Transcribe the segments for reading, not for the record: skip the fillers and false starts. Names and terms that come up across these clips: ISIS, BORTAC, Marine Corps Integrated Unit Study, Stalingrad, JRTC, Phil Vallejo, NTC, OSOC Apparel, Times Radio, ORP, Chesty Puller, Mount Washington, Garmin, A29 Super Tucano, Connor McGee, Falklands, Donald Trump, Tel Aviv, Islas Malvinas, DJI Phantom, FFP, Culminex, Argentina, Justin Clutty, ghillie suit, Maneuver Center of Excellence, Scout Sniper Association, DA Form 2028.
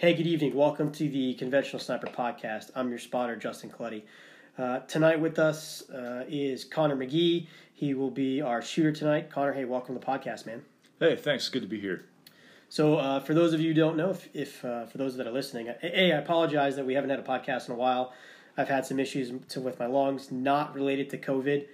Hey, good evening. Welcome to the Conventional Sniper Podcast. I'm your spotter, Justin Clutty. Tonight with us is Connor McGee. He will be our shooter tonight. Connor, hey, welcome to the podcast, man. Hey, thanks. Good to be here. So for those of you who don't know, if for those that are listening, I apologize that we haven't had a podcast in a while. I've had some issues with my lungs, not related to COVID,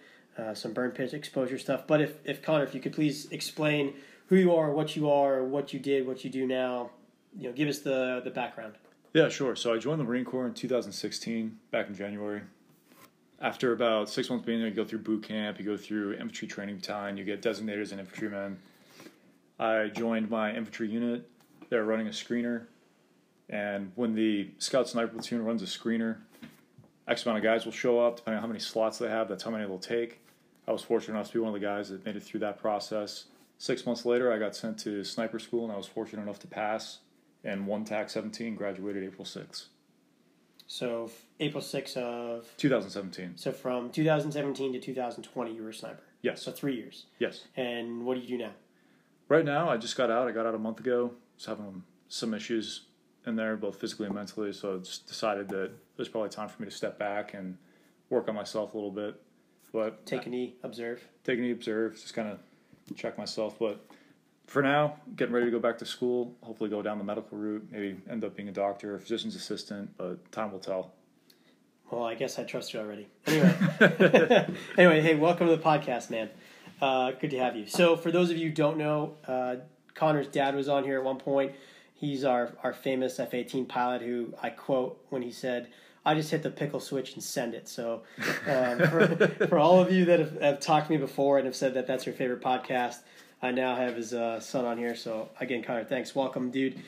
some burn pit exposure stuff. But if Connor, if you could please explain who you are, what you did, what you do now. You know, give us the background. Yeah, sure. So I joined the Marine Corps in 2016, back in January. After about 6 months being there, you go through boot camp, you go through infantry training battalion, you get designators and infantrymen. I joined my infantry unit. They were running a screener. And when the Scout Sniper platoon runs a screener, X amount of guys will show up, depending on how many slots they have. That's how many they'll take. I was fortunate enough to be one of the guys that made it through that process. 6 months later, I got sent to sniper school, and I was fortunate enough to pass. And won TAC-17, graduated April 6th. So April 6th of... 2017. So from 2017 to 2020, you were a sniper. Yes. So 3 years. Yes. And what do you do now? Right now, I just got out. I got out a month ago. I was having some issues in there, both physically and mentally. So I just decided that there's probably time for me to step back and work on myself a little bit. But take a knee, observe. Take a knee, observe. Just kind of check myself. But... for now, getting ready to go back to school, hopefully go down the medical route, maybe end up being a doctor or physician's assistant, but time will tell. Well, I guess I trust you already. Anyway, hey, welcome to the podcast, man. Good to have you. So for those of you who don't know, Connor's dad was on here at one point. He's our famous F-18 pilot who I quote when he said, I just hit the pickle switch and send it. So for all of you that have talked to me before and have said that that's your favorite podcast, I now have his son on here, so again, Connor, thanks. Welcome, dude.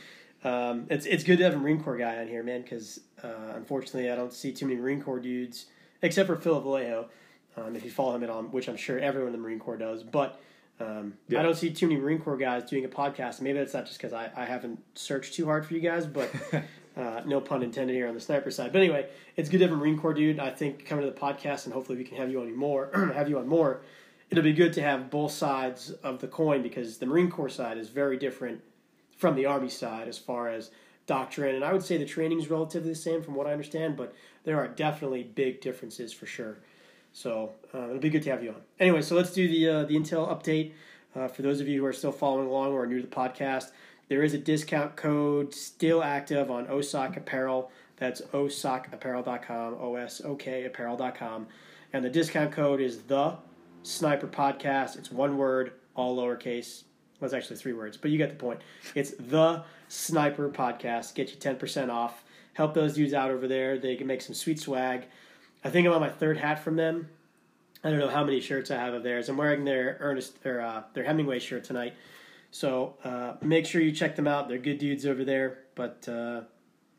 It's good to have a Marine Corps guy on here, man, because unfortunately I don't see too many Marine Corps dudes, except for Phil Vallejo, if you follow him at all, which I'm sure everyone in the Marine Corps does. But yeah. I don't see too many Marine Corps guys doing a podcast. Maybe that's not just because I haven't searched too hard for you guys, but no pun intended here on the sniper side. But anyway, it's good to have a Marine Corps dude. I think coming to the podcast, and hopefully we can have you on more. It'll be good to have both sides of the coin because the Marine Corps side is very different from the Army side as far as doctrine. And I would say the training is relatively the same from what I understand, but there are definitely big differences for sure. So it'll be good to have you on. Anyway, so let's do the intel update. For those of you who are still following along or are new to the podcast, there is a discount code still active on OSOC Apparel. That's osocapparel.com, osocapparel.com. And the discount code is the... Sniper Podcast. It's one word, all lowercase. Well, it's actually three words, but you get the point. It's the Sniper Podcast. Get you 10% off. Help those dudes out over there. They can make some sweet swag. I think I'm on my third hat from them. I don't know how many shirts I have of theirs. I'm wearing their Hemingway shirt tonight. So make sure you check them out. They're good dudes over there. But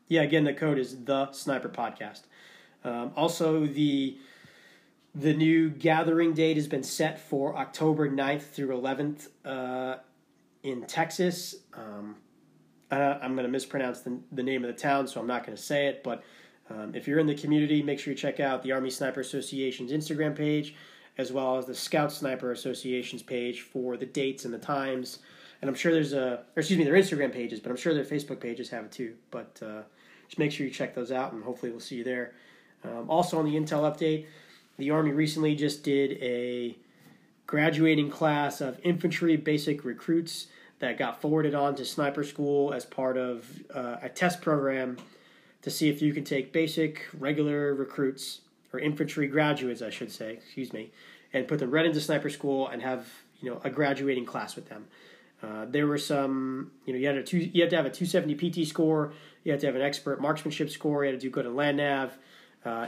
yeah, again, the code is the Sniper Podcast. Also, the new gathering date has been set for October 9th through 11th in Texas. I'm going to mispronounce the name of the town, so I'm not going to say it. But if you're in the community, make sure you check out the Army Sniper Association's Instagram page, as well as the Scout Sniper Association's page for the dates and the times. And I'm sure their Instagram pages, but I'm sure their Facebook pages have it too. But just make sure you check those out, and hopefully we'll see you there. Also on the Intel update, the Army recently just did a graduating class of infantry basic recruits that got forwarded on to sniper school as part of a test program to see if you can take basic regular recruits, or infantry graduates, I should say, and put them right into sniper school and have, a graduating class with them. There were some, you had to have a 270 PT score, you had to have an expert marksmanship score, you had to do good in land nav.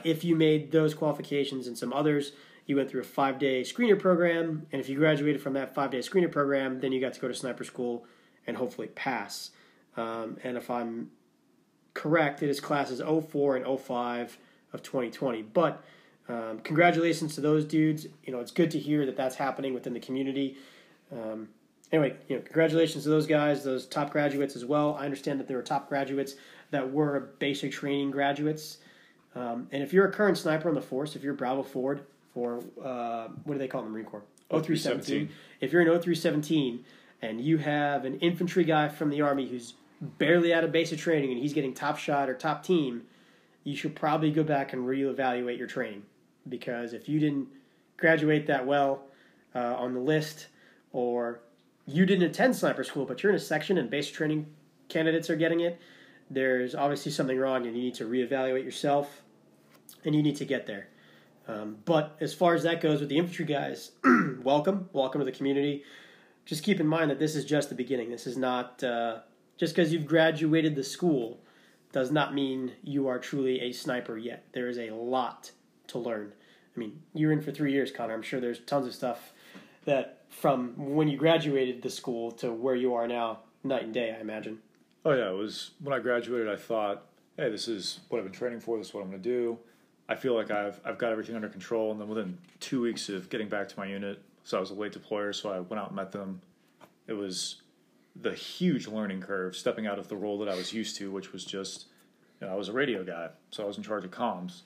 If you made those qualifications and some others, you went through a 5-day screener program, and if you graduated from that 5-day screener program, then you got to go to sniper school and hopefully pass. And if I'm correct, it is classes 04 and 05 of 2020. But congratulations to those dudes. It's good to hear that that's happening within the community. Anyway, congratulations to those guys, those top graduates as well. I understand that there were top graduates that were basic training graduates. And if you're a current sniper on the force, if you're Bravo Forward for, what do they call it in the Marine Corps? 0317. If you're an 0317 and you have an infantry guy from the Army who's barely out of basic training and he's getting top shot or top team, you should probably go back and reevaluate your training. Because if you didn't graduate that well on the list, or you didn't attend sniper school, but you're in a section and basic training candidates are getting it, there's obviously something wrong and you need to reevaluate yourself and you need to get there. But as far as that goes with the infantry guys, welcome to the community. Just keep in mind that this is just the beginning. This is not, just because you've graduated the school does not mean you are truly a sniper yet. There is a lot to learn. I mean, you're in for 3 years, Connor. I'm sure there's tons of stuff that from when you graduated the school to where you are now, night and day, I imagine. Oh, yeah. It was when I graduated, I thought, hey, this is what I've been training for. This is what I'm going to do. I feel like I've got everything under control. And then within 2 weeks of getting back to my unit, so I was a late deployer, so I went out and met them. It was the huge learning curve, stepping out of the role that I was used to, which was just, you know, I was a radio guy, so I was in charge of comms.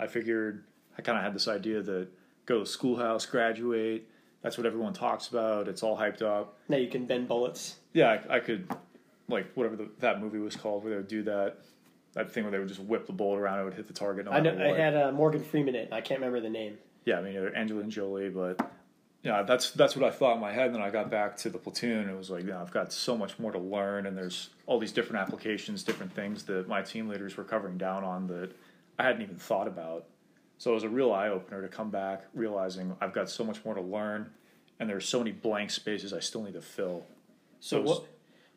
I figured I kind of had this idea that go to schoolhouse, graduate, that's what everyone talks about. It's all hyped up. Now you can bend bullets. Yeah, I could, like, whatever that movie was called where they would do that. That thing where they would just whip the bullet around, it would hit the target. And I had Morgan Freeman in it. I can't remember the name. Yeah, I mean, they're Angelina Jolie, but yeah, that's what I thought in my head. And then I got back to the platoon and it was like, you know, I've got so much more to learn. And there's all these different applications, different things that my team leaders were covering down on that I hadn't even thought about. So it was a real eye-opener to come back realizing I've got so much more to learn and there's so many blank spaces I still need to fill. So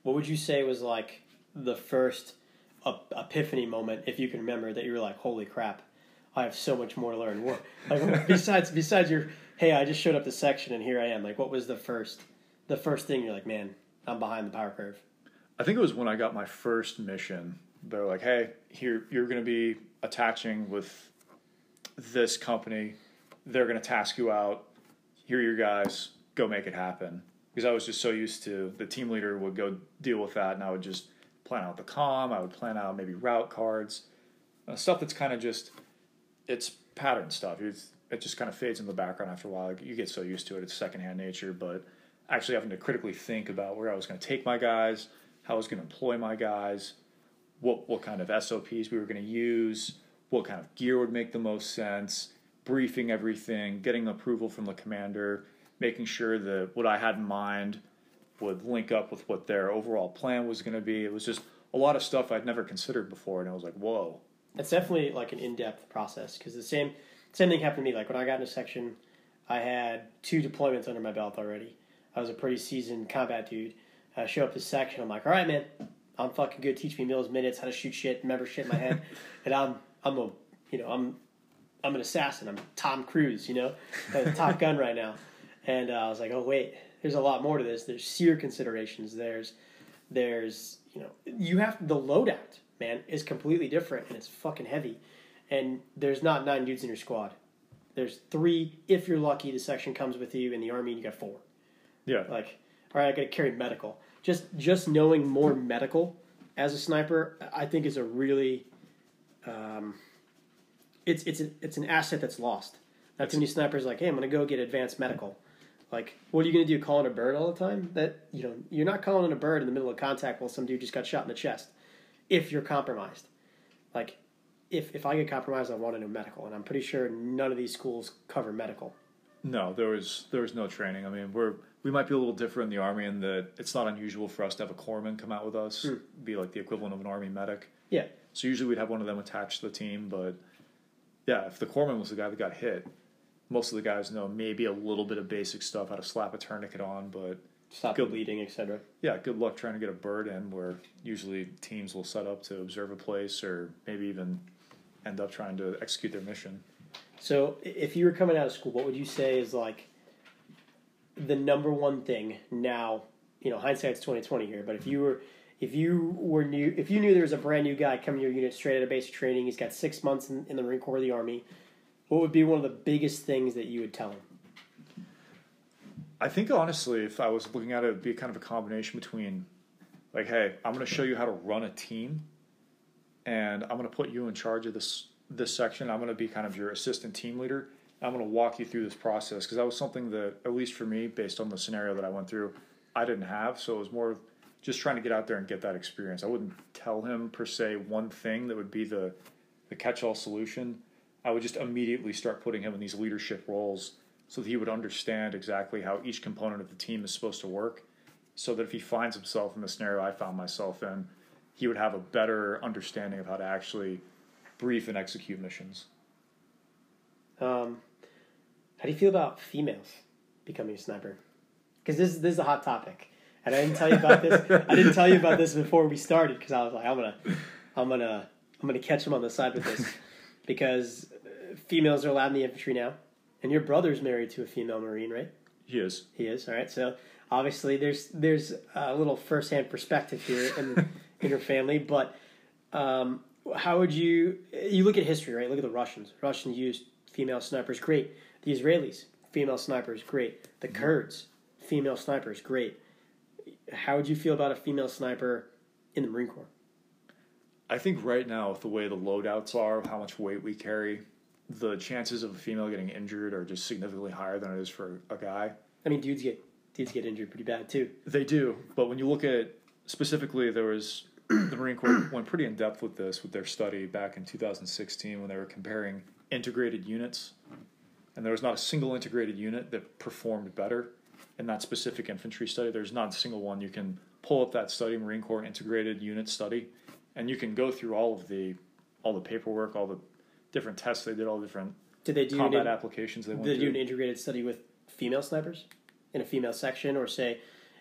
what would you say was like the first epiphany moment, if you can remember, that you were like, holy crap, I have so much more to learn? Like, besides your, hey, I just showed up to section and here I am, like what was the first thing you're like, man, I'm behind the power curve? I think it was when I got my first mission. They're like, hey, here you're going to be attaching with this company, they're going to task you out, here are your guys, go make it happen. Because I was just so used to the team leader would go deal with that, and I would just plan out the comm, I would plan out maybe route cards, stuff that's kind of just, it's pattern stuff. It just kind of fades in the background after a while. You get so used to it, it's secondhand nature, but actually having to critically think about where I was going to take my guys, how I was going to employ my guys, what kind of SOPs we were going to use, what kind of gear would make the most sense, briefing everything, getting approval from the commander, making sure that what I had in mind would link up with what their overall plan was going to be. It was just a lot of stuff I'd never considered before, and I was like, whoa. It's definitely like an in-depth process, because the same thing happened to me. Like when I got into section, I had 2 deployments under my belt already. I was a pretty seasoned combat dude. I show up to section, I'm like, all right, man, I'm fucking good. Teach me meals, minutes, how to shoot shit, remember shit in my head, and I'm an assassin. I'm Tom Cruise, you know, Top Gun right now. And I was like, oh wait, there's a lot more to this. There's SEER considerations. There's you know, you have the loadout, man, is completely different and it's fucking heavy. And there's not 9 dudes in your squad. There's 3 if you're lucky. The section comes with you. In the Army, you got 4. Yeah. Like, all right, I got to carry medical. Just knowing more medical as a sniper, I think is a really it's an asset that's lost. Not too many snipers are like, hey, I'm going to go get advanced medical. Like, what are you going to do, calling a bird all the time? That, you know, you're not calling in a bird in the middle of contact while some dude just got shot in the chest if you're compromised. Like, if I get compromised, I want to know medical, and I'm pretty sure none of these schools cover medical. No, there was no training. I mean, we might be a little different in the Army in that it's not unusual for us to have a corpsman come out with us, be like the equivalent of an Army medic. Yeah. So usually we'd have one of them attached to the team, but yeah, if the corpsman was the guy that got hit, most of the guys know maybe a little bit of basic stuff, how to slap a tourniquet on, but stop bleeding, etc. Yeah, good luck trying to get a bird in where usually teams will set up to observe a place or maybe even end up trying to execute their mission. So if you were coming out of school, what would you say is like the number one thing now? You know, hindsight's 20/20 here, but if you knew there was a brand new guy coming to your unit straight out of basic training, he's got 6 months in the Marine Corps or the Army, what would be one of the biggest things that you would tell him? I think honestly, if I was looking at it, it'd be kind of a combination between like, hey, I'm going to show you how to run a team and I'm going to put you in charge of this section. I'm going to be kind of your assistant team leader. I'm going to walk you through this process, because that was something that, at least for me, based on the scenario that I went through, I didn't have. So it was more just trying to get out there and get that experience. I wouldn't tell him per se one thing that would be the catch-all solution. I would just immediately start putting him in these leadership roles so that he would understand exactly how each component of the team is supposed to work, so that if he finds himself in the scenario I found myself in, he would have a better understanding of how to actually brief and execute missions. How do you feel about females becoming a sniper? Because this is a hot topic, and I didn't tell you about this. I didn't tell you about this before we started because I was like, I'm gonna catch him on the side with this, because females are allowed in the infantry now, and your brother's married to a female Marine, right? He is. All right. So obviously, there's a little firsthand perspective here in your family, but how would you look at history, right? Look at the Russians. Russians used female snipers, great. The Israelis, female snipers, great. The Kurds, female snipers, great. How would you feel about a female sniper in the Marine Corps? I think right now, with the way the loadouts are, how much weight we carry, the chances of a female getting injured are just significantly higher than it is for a guy. I mean, dudes get injured pretty bad too. They do, but when you look at it, specifically, there was the Marine Corps went pretty in depth with this with their study back in 2016 when they were comparing integrated units, and there was not a single integrated unit that performed better in that specific infantry study. There's not a single one. You can pull up that study, Marine Corps Integrated Unit Study, and you can go through all the paperwork, all the different tests they did, all the different combat applications they went through. Did they do an integrated study with female snipers in a female section, or say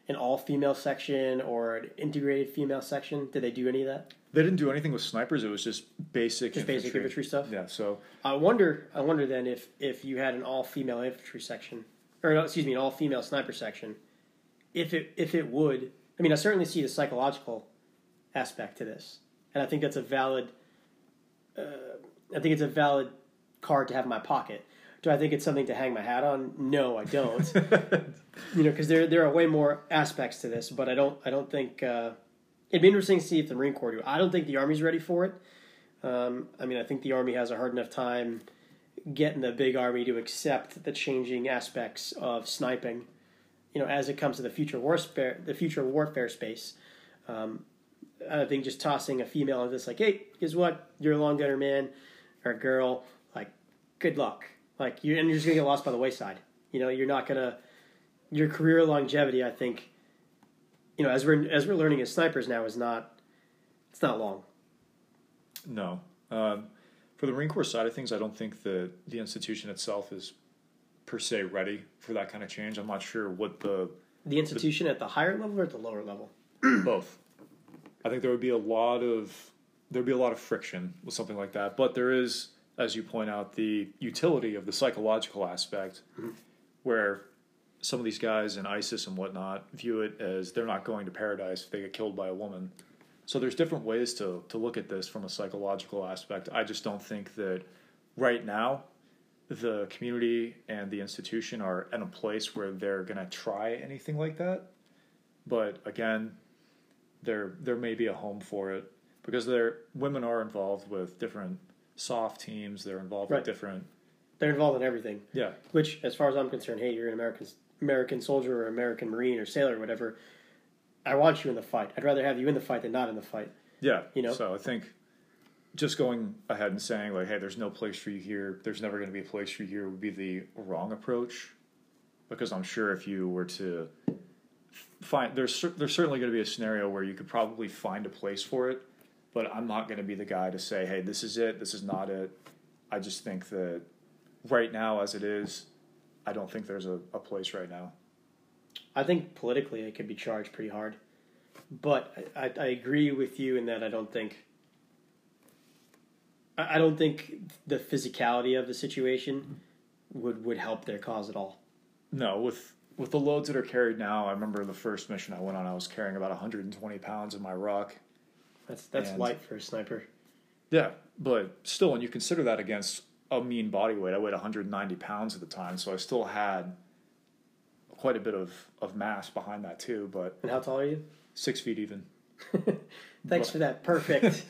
an all-female section, or an integrated female section? Did they do any of that? They didn't do anything with snipers. It was just basic infantry. Just basic infantry stuff? Yeah, so... I wonder then if you had an all-female infantry section, or an all-female sniper section, if it would... I mean, I certainly see the psychological aspect to this, and I think that's a valid... I think it's a valid card to have in my pocket. Do I think it's something to hang my hat on? No, I don't. Because there are way more aspects to this, but I don't think... It'd be interesting to see if the Marine Corps do. I don't think the Army's ready for it. I think the Army has a hard enough time getting the big Army to accept the changing aspects of sniping, as it comes to the future warfare space. I think just tossing a female into this, like, hey, guess what? You're a long gunner man or a girl. Like, good luck. Like, you're just gonna get lost by the wayside. You're not gonna. Your career longevity, I think. As we're learning as snipers now, it's not long. No. For the Marine Corps side of things, I don't think the institution itself is per se ready for that kind of change. I'm not sure what the institution at the higher level or at the lower level? Both. I think there'd be a lot of friction with something like that. But there is, as you point out, the utility of the psychological aspect, where some of these guys in ISIS and whatnot view it as they're not going to paradise if they get killed by a woman. So there's different ways to look at this from a psychological aspect. I just don't think that right now the community and the institution are in a place where they're going to try anything like that. But again, there may be a home for it, because women are involved with different soft teams. They're involved with different... They're involved in everything. Yeah. Which, as far as I'm concerned, hey, you're an American soldier or American Marine or sailor or whatever, I want you in the fight. I'd rather have you in the fight than not in the fight. Yeah. So I think just going ahead and saying, like, hey, there's no place for you here, there's never going to be a place for you here, would be the wrong approach, because I'm sure if you were to find... There's certainly going to be a scenario where you could probably find a place for it, but I'm not going to be the guy to say, hey, this is it, this is not it. I just think that right now, as it is, I don't think there's a place right now. I think politically it could be charged pretty hard. But I agree with you in that I don't think the physicality of the situation would help their cause at all. No, with the loads that are carried now, I remember the first mission I went on, I was carrying about 120 pounds in my ruck. That's light for a sniper. Yeah, but still, when you consider that against a mean body weight, I weighed 190 pounds at the time, so I still had quite a bit of mass behind that too. But and how tall are you? 6 feet even. Thanks for that perfect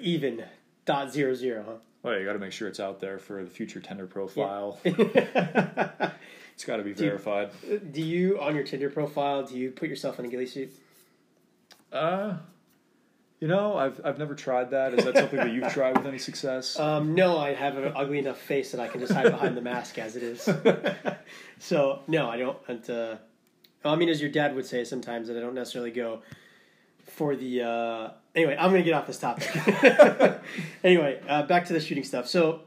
even .00, huh? Well, you got to make sure it's out there for the future Tinder profile. Yeah. It's got to be verified. Do you on your Tinder profile? Do you put yourself in a ghillie suit? You know, I've never tried that. Is that something that you've tried with any success? No, I have an ugly enough face that I can just hide behind the mask as it is. So, no, I don't. And, I mean, as your dad would say sometimes, that I don't necessarily go for the... anyway, I'm going to get off this topic. Anyway, back to the shooting stuff. So,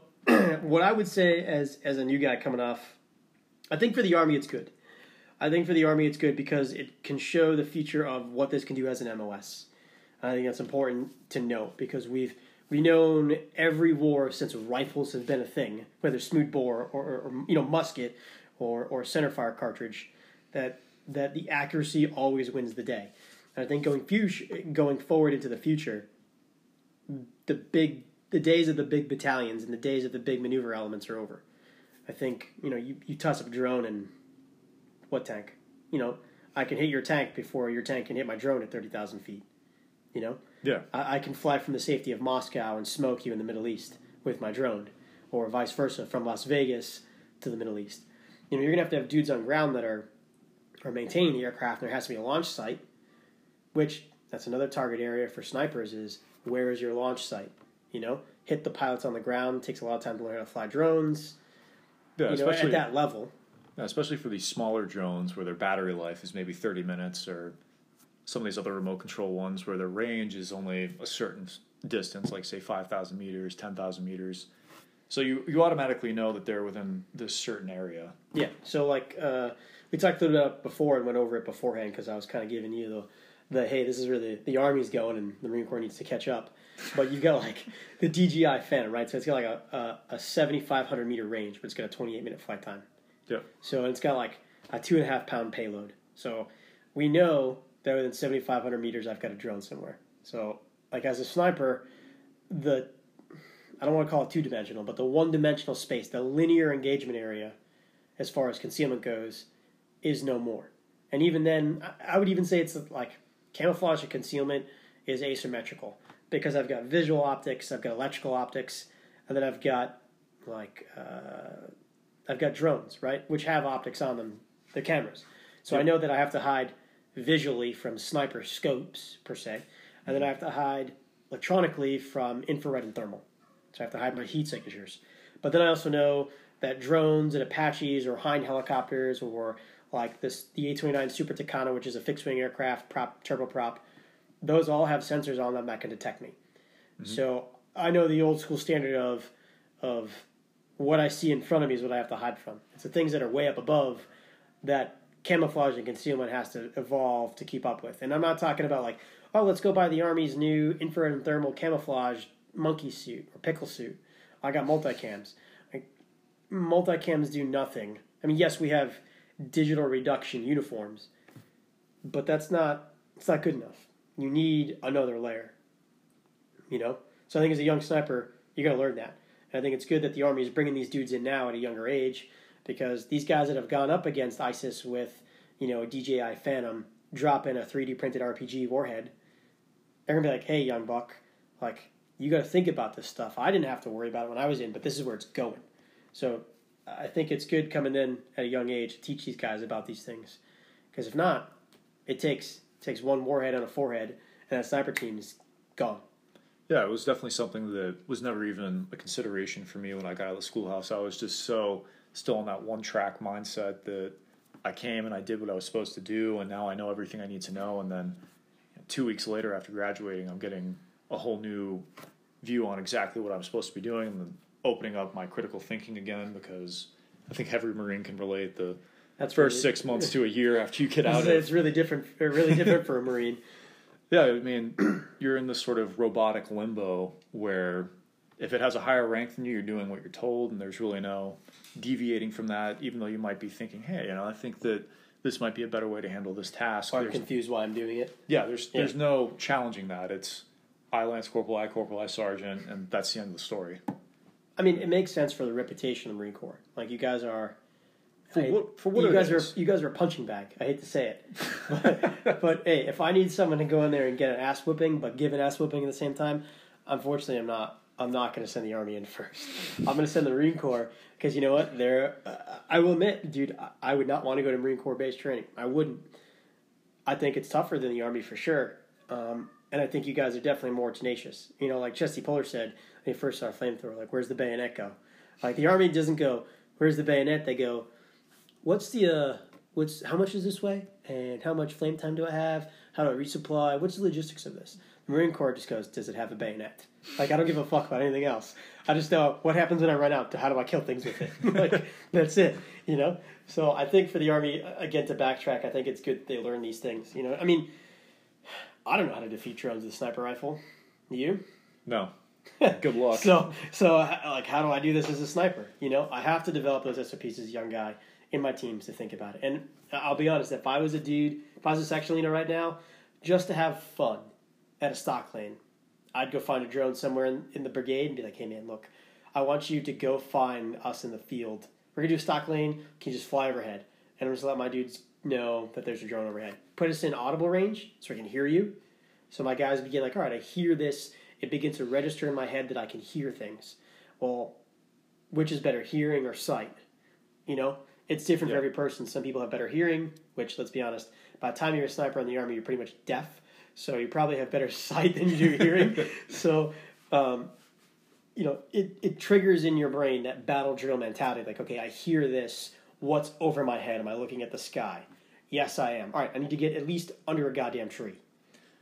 what I would say as a new guy coming off, I think for the Army it's good. I think for the Army it's good because it can show the feature of what this can do as an MOS. I think that's important to note because we've known every war since rifles have been a thing, whether smooth bore or you know, musket or centerfire cartridge, that the accuracy always wins the day. And I think going forward into the future, the days of the big battalions and the days of the big maneuver elements are over. I think, you know, you toss up a drone and what tank? You know, I can hit your tank before your tank can hit my drone at 30,000 feet. You know, yeah, I can fly from the safety of Moscow and smoke you in the Middle East with my drone, or vice versa, from Las Vegas to the Middle East. You know, you're gonna have to have dudes on ground that are maintaining the aircraft, and there has to be a launch site, which that's another target area for snipers is where is your launch site? You know, hit the pilots on the ground. It takes a lot of time to learn how to fly drones. Yeah, you know, at that level. Yeah, especially for these smaller drones where their battery life is maybe 30 minutes or. Some of these other remote control ones where the range is only a certain distance, like say 5,000 meters, 10,000 meters. So you automatically know that they're within this certain area. Yeah. So like we talked about it before and went over it beforehand because I was kind of giving you the hey, this is where the Army's going and the Marine Corps needs to catch up. But you've got like the DJI Phantom, right? So it's got like a 7,500 meter range, but it's got a 28-minute flight time. Yeah. So it's got like a 2.5-pound payload. So we know... that within 7,500 meters, I've got a drone somewhere. So, like as a sniper, I don't want to call it two-dimensional, but the one-dimensional space, the linear engagement area, as far as concealment goes, is no more. And even then, I would even say it's like camouflage and concealment is asymmetrical because I've got visual optics, I've got electrical optics, and then I've got like drones, right, which have optics on them, they're cameras. So I know that I have to hide. Visually from sniper scopes, per se. And then I have to hide electronically from infrared and thermal. So I have to hide my heat signatures. But then I also know that drones and Apaches or Hind helicopters or like the A29 Super Tucano, which is a fixed-wing aircraft, turboprop, those all have sensors on them that can detect me. Mm-hmm. So I know the old-school standard of what I see in front of me is what I have to hide from. It's the things that are way up above that... camouflage and concealment has to evolve to keep up with. And I'm not talking about like, oh, let's go buy the Army's new infrared and thermal camouflage monkey suit or pickle suit. I got multicams. Like, multicams do nothing. I mean, yes, we have digital reduction uniforms, but it's not good enough. You need another layer, you know? So I think as a young sniper, you got to learn that. And I think it's good that the Army is bringing these dudes in now at a younger age because these guys that have gone up against ISIS with, you know, DJI Phantom, drop in a 3D printed RPG warhead, they're going to be like, hey, young buck, like, you got to think about this stuff. I didn't have to worry about it when I was in, but this is where it's going. So I think it's good coming in at a young age to teach these guys about these things. Because if not, it takes one warhead on a forehead, and that sniper team is gone. Yeah, it was definitely something that was never even a consideration for me when I got out of the schoolhouse. I was just so... still in that one-track mindset that I came and I did what I was supposed to do, and now I know everything I need to know. And then 2 weeks later after graduating, I'm getting a whole new view on exactly what I'm supposed to be doing and then opening up my critical thinking again because I think every Marine can relate the first 6 months to a year after you get out. It's really different for a Marine. Yeah, I mean, you're in this sort of robotic limbo where if it has a higher rank than you, you're doing what you're told, and there's really no... deviating from that, even though you might be thinking, hey, you know, I think that this might be a better way to handle this task. Or I'm confused why I'm doing it. Yeah, there's no challenging that. It's I Lance Corporal, I Corporal, I Sergeant, and that's the end of the story. I mean, it makes sense for the reputation of the Marine Corps. Like, you guys are... You guys are a punching bag. I hate to say it. But hey, if I need someone to go in there and get an ass whooping, but give an ass whooping at the same time, unfortunately I'm not going to send the Army in first. I'm going to send the Marine Corps because you know what? I will admit, dude, I would not want to go to Marine Corps base training. I wouldn't. I think it's tougher than the Army for sure. And I think you guys are definitely more tenacious. You know, like Chesty Puller said when he first saw a flamethrower, like, where's the bayonet go? Like, the Army doesn't go, where's the bayonet? They go, what's the, how much is this weigh? And how much flame time do I have? How do I resupply? What's the logistics of this? The Marine Corps just goes, does it have a bayonet? Like, I don't give a fuck about anything else. I just know what happens when I run out to how do I kill things with it. Like, that's it, you know? So I think for the Army, again, to backtrack, I think it's good they learn these things, you know? I mean, I don't know how to defeat drones with a sniper rifle. You? No. Good luck. So like, how do I do this as a sniper? You know, I have to develop those SOPs as a young guy in my teams to think about it. And I'll be honest, if I was a dude, if I was a section leader right now, just to have fun at a stock lane, I'd go find a drone somewhere in the brigade and be like, hey, man, look, I want you to go find us in the field. We're going to do a stock lane. Can you just fly overhead? And I'm just let my dudes know that there's a drone overhead. Put us in audible range so I can hear you. So my guys begin like, all right, I hear this. It begins to register in my head that I can hear things. Well, which is better, hearing or sight? You know, it's different for every person. Some people have better hearing, which, let's be honest, by the time you're a sniper in the Army, you're pretty much deaf. So you probably have better sight than you do hearing. So, you know, it triggers in your brain that battle drill mentality. Like, okay, I hear this. What's over my head? Am I looking at the sky? Yes, I am. All right, I need to get at least under a goddamn tree.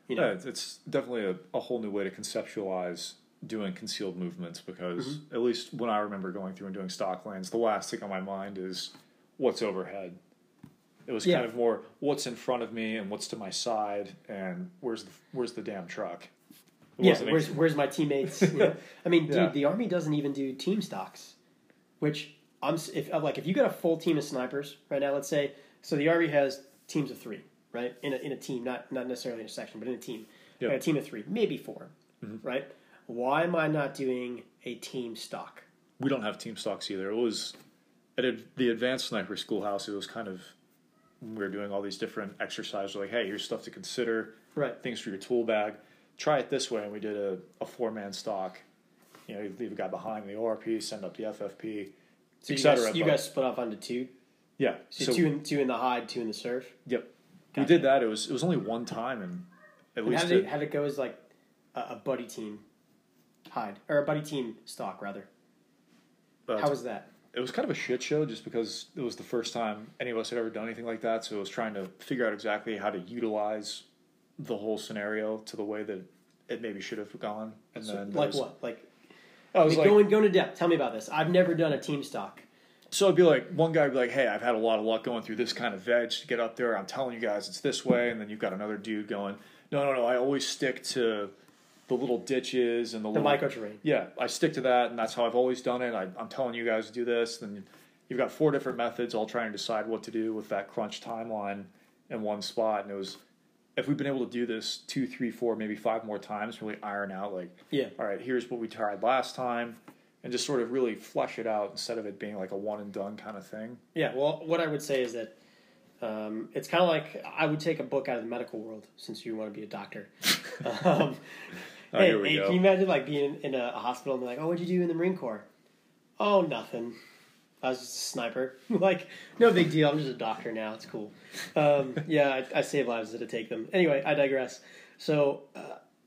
You know? Yeah, it's definitely a whole new way to conceptualize doing concealed movements because at least when I remember going through and doing stock lanes, the last thing on my mind is what's overhead. It was kind of more what's in front of me and what's to my side and where's the damn truck. Where's my teammates? You know? I mean, dude, the Army doesn't even do team stocks, which if you got a full team of snipers right now, let's say, so the Army has teams of three, right? In a team, not necessarily in a section, but in a team. Yep. A team of three, maybe four, right? Why am I not doing a team stock? We don't have team stocks either. It was at the advanced sniper schoolhouse, it was kind of, we were doing all these different exercises, like, hey, here's stuff to consider, right? Things for your tool bag. Try it this way, and we did a four-man stock. You know, you leave a guy behind the ORP, send up the FFP, so etc. You guys split off onto two? Yeah. So two in the hide, two in the surf? Yep. Gotcha. We did that. It was only one time, and at least how'd it go as like a buddy team hide, or a buddy team stock, rather? How was that? It was kind of a shit show just because it was the first time any of us had ever done anything like that. So it was trying to figure out exactly how to utilize the whole scenario to the way that it maybe should have gone. And so then going to depth. Tell me about this. I've never done a team stock. So it'd be like one guy would be like, hey, I've had a lot of luck going through this kind of veg to get up there. I'm telling you guys it's this way. And then you've got another dude going, no, I always stick to the little ditches and the little micro terrain. Yeah, I stick to that, and that's how I've always done it. I'm telling you guys to do this. Then you've got four different methods all trying to decide what to do with that crunch timeline in one spot. And it was, if we've been able to do this 2, 3, 4, maybe 5 more times, really iron out, like, all right, here's what we tried last time, and just sort of really flesh it out instead of it being like a one and done kind of thing. Yeah, well, what I would say is that it's kind of like I would take a book out of the medical world since you want to be a doctor. Hey, can you imagine like being in a hospital and be like, oh, what'd you do in the Marine Corps? Oh, nothing. I was just a sniper. Like, no big deal. I'm just a doctor now. It's cool. I save lives instead of take them. Anyway, I digress. So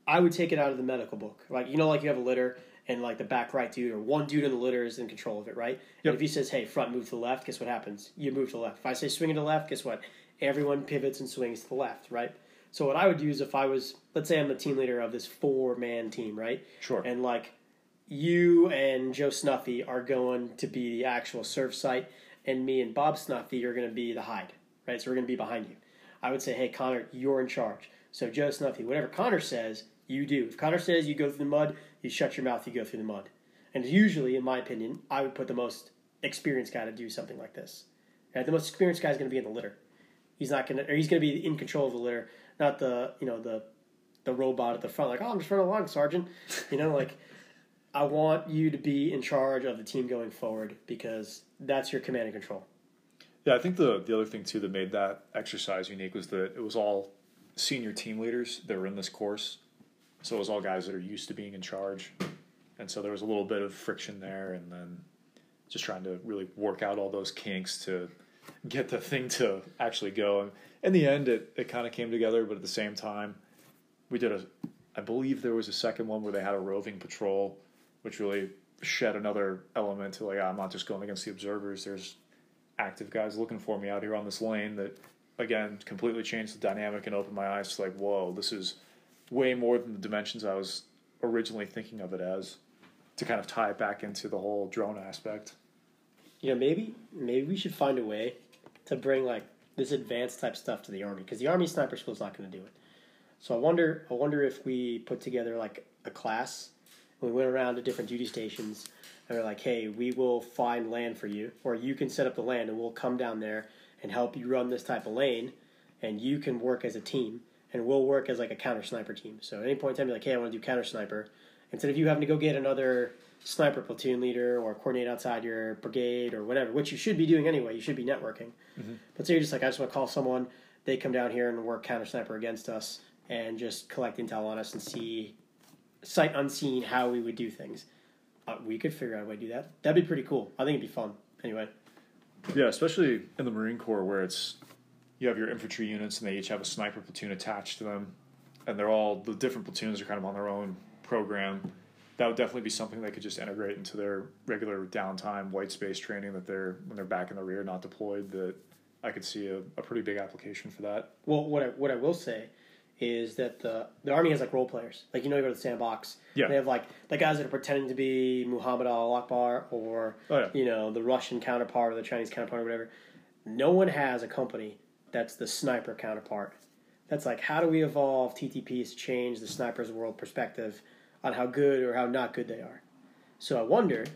I would take it out of the medical book. Like, you know, like you have a litter and like the back right dude or one dude in the litter is in control of it, right? Yep. And if he says, hey, front, move to the left, guess what happens? You move to the left. If I say swing to the left, guess what? Everyone pivots and swings to the left, right? So what I would do is if I was, let's say I'm the team leader of this 4-man team, right? Sure. And like you and Joe Snuffy are going to be the actual surf site and me and Bob Snuffy are going to be the hide, right? So we're going to be behind you. I would say, hey, Connor, you're in charge. So Joe Snuffy, whatever Connor says, you do. If Connor says you go through the mud, you shut your mouth, you go through the mud. And usually, in my opinion, I would put the most experienced guy to do something like this. Right? The most experienced guy is going to be in the litter. He's going to be in control of the litter. Not the, you know, the robot at the front, like, oh, I'm just running along, Sergeant. You know, like, I want you to be in charge of the team going forward because that's your command and control. Yeah, I think the other thing, too, that made that exercise unique was that it was all senior team leaders that were in this course. So it was all guys that are used to being in charge. And so there was a little bit of friction there and then just trying to really work out all those kinks to get the thing to actually go. And in the end, it kind of came together, but at the same time, we did a, I believe there was a second one where they had a roving patrol, which really shed another element to like, I'm not just going against the observers. There's active guys looking for me out here on this lane that, again, completely changed the dynamic and opened my eyes to like, whoa, this is way more than the dimensions I was originally thinking of it as, to kind of tie it back into the whole drone aspect. You know, maybe we should find a way to bring like this advanced type stuff to the Army, because the Army Sniper School is not going to do it. So I wonder if we put together like a class, and we went around to different duty stations, and we're like, hey, we will find land for you, or you can set up the land, and we'll come down there and help you run this type of lane, and you can work as a team, and we'll work as like a counter sniper team. So at any point in time, you're like, hey, I want to do counter sniper. Instead of you having to go get another sniper platoon leader or coordinate outside your brigade or whatever, which you should be doing anyway, you should be networking. Mm-hmm. But so you're just like, I just want to call someone, they come down here and work counter sniper against us and just collect intel on us and see, sight unseen, how we would do things. We could figure out a way to do that. That'd be pretty cool. I think it'd be fun. Anyway. Yeah, especially in the Marine Corps where it's, you have your infantry units and they each have a sniper platoon attached to them, and they're all, the different platoons are kind of on their own program. That would definitely be something they could just integrate into their regular downtime white space training that they're, when they're back in the rear, not deployed, that I could see a pretty big application for that. Well, what I will say is that the Army has like role players. Like, you know, you go to the sandbox. Yeah. They have like the guys that are pretending to be Muhammad Al Akbar or, oh, yeah, you know, the Russian counterpart or the Chinese counterpart or whatever. No one has a company that's the sniper counterpart. That's like, how do we evolve TTPs to change the sniper's world perspective on how good or how not good they are? So I wonder,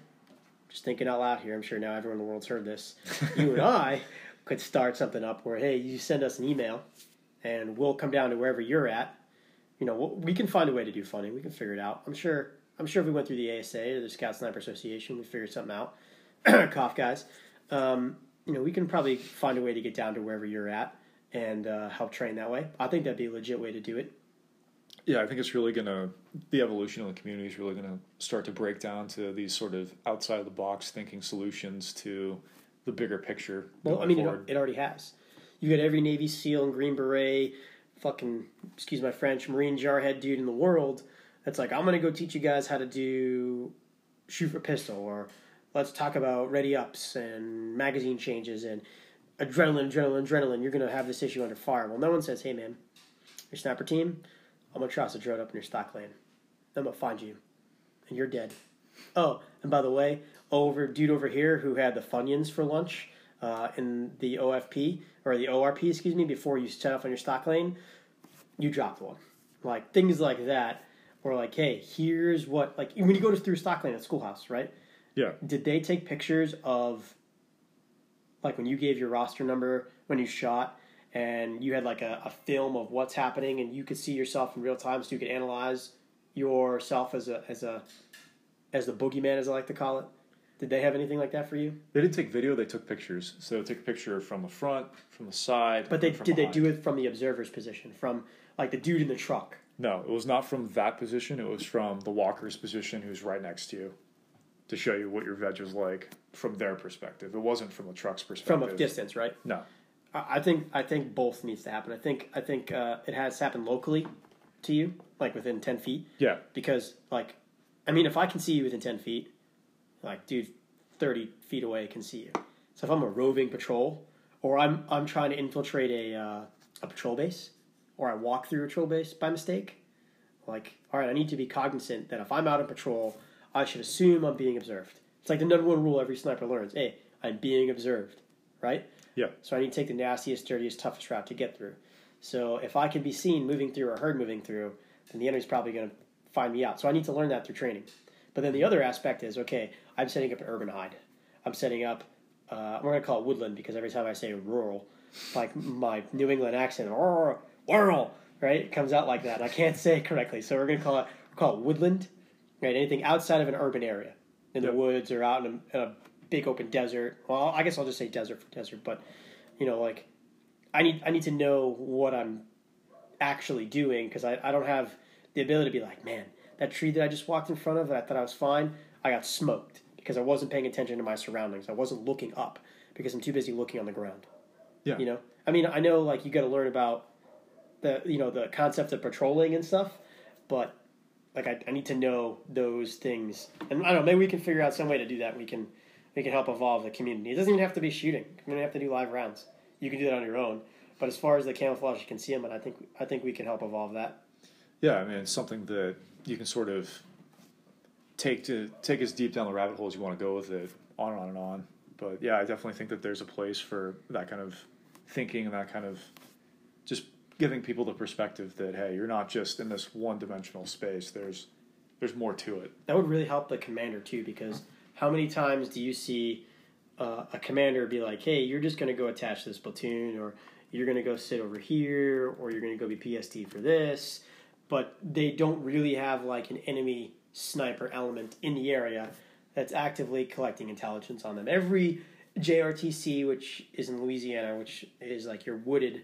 just thinking out loud here, I'm sure now everyone in the world's heard this, you and I could start something up where, hey, you send us an email and we'll come down to wherever you're at. You know, we can find a way to do funding. We can figure it out. I'm sure if we went through the ASA or the Scout Sniper Association, we figured something out. Cough, guys. You know, we can probably find a way to get down to wherever you're at and help train that way. I think that'd be a legit way to do it. Yeah, I think it's really going to, the evolution of the community is really going to start to break down to these sort of outside-of-the-box thinking solutions to the bigger picture. Well, I mean, it already has. You got every Navy SEAL and Green Beret, fucking, excuse my French, Marine jarhead dude in the world that's like, I'm going to go teach you guys how to do shoot for pistol, or let's talk about ready ups and magazine changes and adrenaline. You're going to have this issue under fire. Well, no one says, hey, man, your sniper team, I'm going to toss a drone up in your stock lane. I'm going to find you, and you're dead. Oh, and by the way, dude over here who had the Funyuns for lunch in the OFP, or the ORP, excuse me, before you set off on your stock lane, you dropped one. Like, things like that, or like, hey, here's what, like, when you go through stock lane at schoolhouse, right? Yeah. Did they take pictures of, like, when you gave your roster number, when you shot, and you had, like, a film of what's happening, and you could see yourself in real time, so you could analyze yourself as the boogeyman, as I like to call it? Did they have anything like that for you? They didn't take video. They took pictures. So they took a picture from the front, from the side. But did they do it from the observer's position, from like the dude in the truck? No, it was not from that position. It was from the walker's position, who's right next to you, to show you what your veg was like from their perspective. It wasn't from the truck's perspective. From a distance, right? No. I think both needs to happen. I think it has happened locally to you, like within 10 feet. Yeah. Because, like, I mean, if I can see you within 10 feet, like, dude 30 feet away can see you. So if I'm a roving patrol, or I'm trying to infiltrate a patrol base, or I walk through a patrol base by mistake, like, all right, I need to be cognizant that if I'm out on patrol, I should assume I'm being observed. It's like the number one rule every sniper learns. Hey, I'm being observed, right? Yeah. So I need to take the nastiest, dirtiest, toughest route to get through. So if I can be seen moving through or heard moving through, then the enemy's probably going to find me out. So I need to learn that through training. But then the other aspect is, okay, I'm setting up an urban hide. I'm setting up, we're going to call it woodland, because every time I say rural, like my New England accent, rural, right? It comes out like that. And I can't say it correctly. So we're going to call it woodland, right? Anything outside of an urban area, in the woods or out in a big open desert. Well, I guess I'll just say desert, but, you know, like, I need to know what I'm actually doing, because I don't have the ability to be like, man, that tree that I just walked in front of that I thought I was fine, I got smoked because I wasn't paying attention to my surroundings. I wasn't looking up because I'm too busy looking on the ground. Yeah. You know? I mean, I know, like, you got to learn about the concept of patrolling and stuff, but like I need to know those things. And I don't know, maybe we can figure out some way to do that. We can help evolve the community. It doesn't even have to be shooting. You don't have to do live rounds. You can do that on your own. But as far as the camouflage and concealment, I think we can help evolve that. Yeah, I mean, it's something that you can sort of take as deep down the rabbit hole as you want to go with it, on and on and on. But yeah, I definitely think that there's a place for that kind of thinking and that kind of just giving people the perspective that, hey, you're not just in this one-dimensional space. There's more to it. That would really help the commander too, because how many times do you see a commander be like, hey, you're just going to go attach this platoon, or you're going to go sit over here, or you're going to go be PST for this, but they don't really have like an enemy sniper element in the area that's actively collecting intelligence on them. Every JRTC, which is in Louisiana, which is like your wooded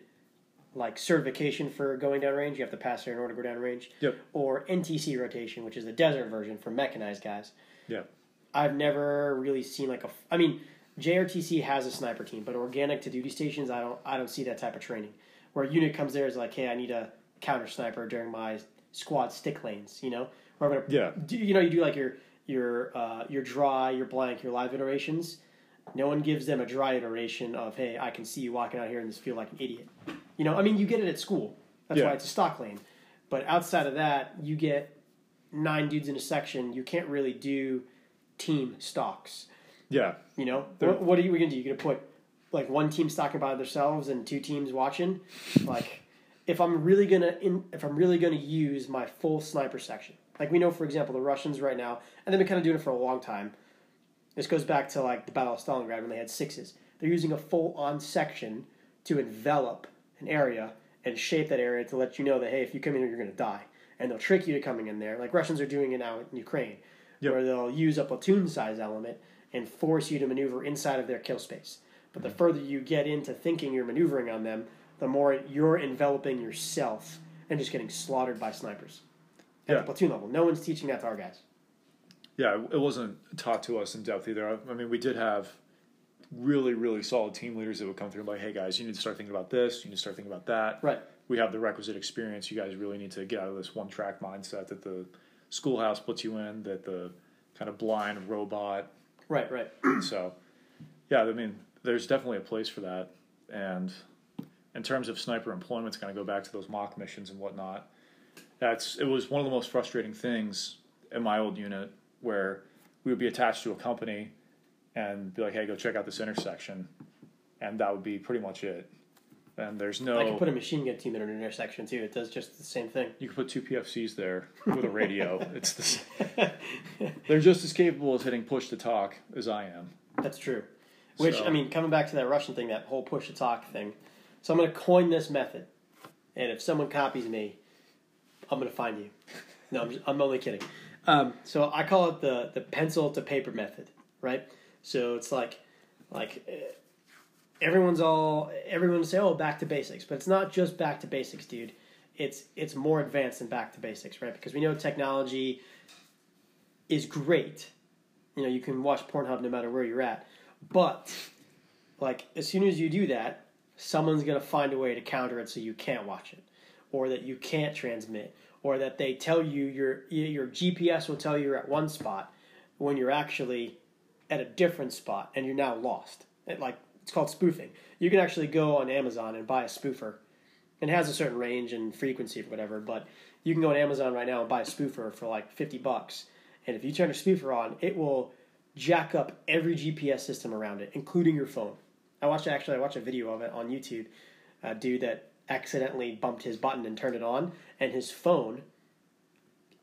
like certification for going downrange, you have to pass there in order to go downrange. Yep. Or NTC rotation, which is the desert version for mechanized guys. Yeah. I've never really seen like JRTC has a sniper team, but organic to duty stations, I don't see that type of training. Where a unit comes there is like, hey, I need a counter sniper during my squad stick lanes, you know? Or I'm gonna, yeah. You do like your dry, your blank, your live iterations. No one gives them a dry iteration of, hey, I can see you walking out here in this field like an idiot. You know, I mean, you get it at school. That's why it's a stock lane. But outside of that, you get 9 dudes in a section. You can't really do team stocks. Yeah. You know, what are you going to do? You're going to put like one team stocking by themselves and 2 teams watching? Like, if I'm really going to use my full sniper section, like we know, for example, the Russians right now, and they've been kind of doing it for a long time. This goes back to like the Battle of Stalingrad when they had 6s. They're using a full-on section to envelop an area and shape that area to let you know that, hey, if you come in here, you're going to die. And they'll trick you to coming in there. Like Russians are doing it now in Ukraine, where they'll use a platoon size element and force you to maneuver inside of their kill space. But the further you get into thinking you're maneuvering on them, the more you're enveloping yourself and just getting slaughtered by snipers. At the platoon level. No one's teaching that to our guys. Yeah, it wasn't taught to us in depth either. I mean, we did have really, really solid team leaders that would come through and be like, hey, guys, you need to start thinking about this. You need to start thinking about that. Right. We have the requisite experience. You guys really need to get out of this one-track mindset that the schoolhouse puts you in, that the kind of blind robot. Right. So, yeah, I mean, there's definitely a place for that. And in terms of sniper employment, to kind of go back to those mock missions and whatnot, it was one of the most frustrating things in my old unit, where we would be attached to a company and be like, hey, go check out this intersection. And that would be pretty much it. And there's no... I could put a machine gun team in an intersection, too. It does just the same thing. You could put 2 PFCs there with a radio. It's the same. They're just as capable of hitting push-to-talk as I am. That's true. Which, so, I mean, coming back to that Russian thing, that whole push-to-talk thing. So I'm going to coin this method. And if someone copies me, I'm going to find you. No, I'm only kidding. So I call it the pencil to paper method, right? So it's like everyone say, oh, back to basics, but it's not just back to basics, dude. It's more advanced than back to basics, right? Because we know technology is great. You know, you can watch Pornhub no matter where you're at, but like as soon as you do that, someone's gonna find a way to counter it so you can't watch it, or that you can't transmit, or that they tell you your GPS will tell you you're at one spot when you're actually at a different spot and you're now lost. It's called spoofing. You can actually go on Amazon and buy a spoofer. It has a certain range and frequency or whatever, but you can go on Amazon right now and buy a spoofer for like $50. And if you turn your spoofer on, it will jack up every GPS system around it, including your phone. I watched a video of it on YouTube, a dude that accidentally bumped his button and turned it on, and his phone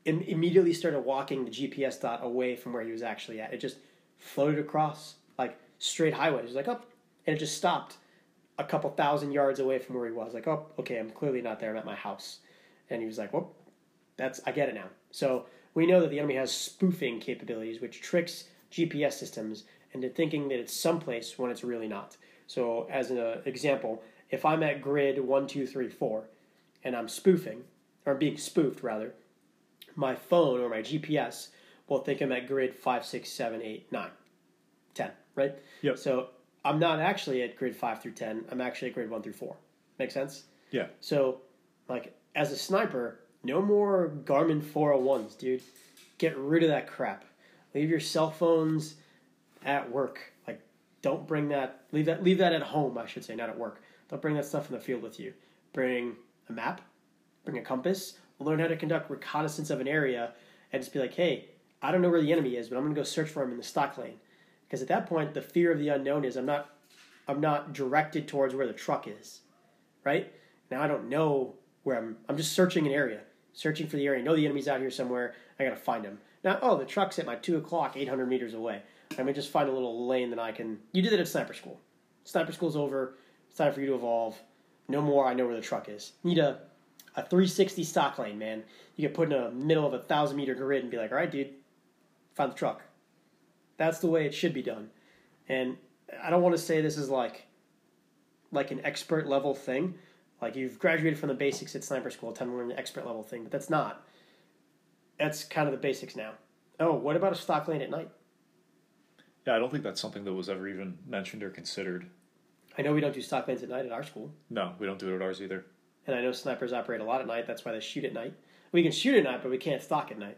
immediately started walking the GPS dot away from where he was actually at. It just floated across like straight highways, like up, and it just stopped a couple thousand yards away from where he was. Like, oh, okay, I'm clearly not there. I'm at my house, and he was like, "Well, I get it now." So we know that the enemy has spoofing capabilities, which tricks GPS systems into thinking that it's someplace when it's really not. So as an example, if I'm at grid 1, 2, 3, 4, and I'm spoofing, or being spoofed rather, my phone or my GPS will think I'm at grid 5, 6, 7, 8, 9, 10, right? Yep. So I'm not actually at grid 5 through 10. I'm actually at grid 1 through 4. Make sense? Yeah. So Like, as a sniper, no more Garmin 401s, dude. Get rid of that crap. Leave your cell phones at work. Like, don't bring that. Leave that at home, I should say, not at work. Don't bring that stuff in the field with you. Bring a map. Bring a compass. Learn how to conduct reconnaissance of an area and just be like, hey, I don't know where the enemy is, but I'm going to go search for him in the stock lane. Because at that point, the fear of the unknown is I'm not directed towards where the truck is, right? Now I don't know where I'm just searching an area, searching for the area. I know the enemy's out here somewhere. I got to find him. Now, oh, the truck's at my 2 o'clock, 800 meters away. I'm going to just find a little lane that I can. You did it at sniper school. Sniper school's over. It's time for you to evolve. No more I know where the truck is. Need a 360 stock lane, man. You get put in the middle of a 1,000-meter grid and be like, all right, dude, find the truck. That's the way it should be done. And I don't want to say this is like an expert level thing. Like, you've graduated from the basics at sniper school, time to learn the expert level thing, but that's not. That's kind of the basics now. Oh, what about a stock lane at night? Yeah, I don't think that's something that was ever even mentioned or considered. I know we don't do stock lanes at night at our school. No, we don't do it at ours either. And I know snipers operate a lot at night. That's why they shoot at night. We can shoot at night, but we can't stock at night.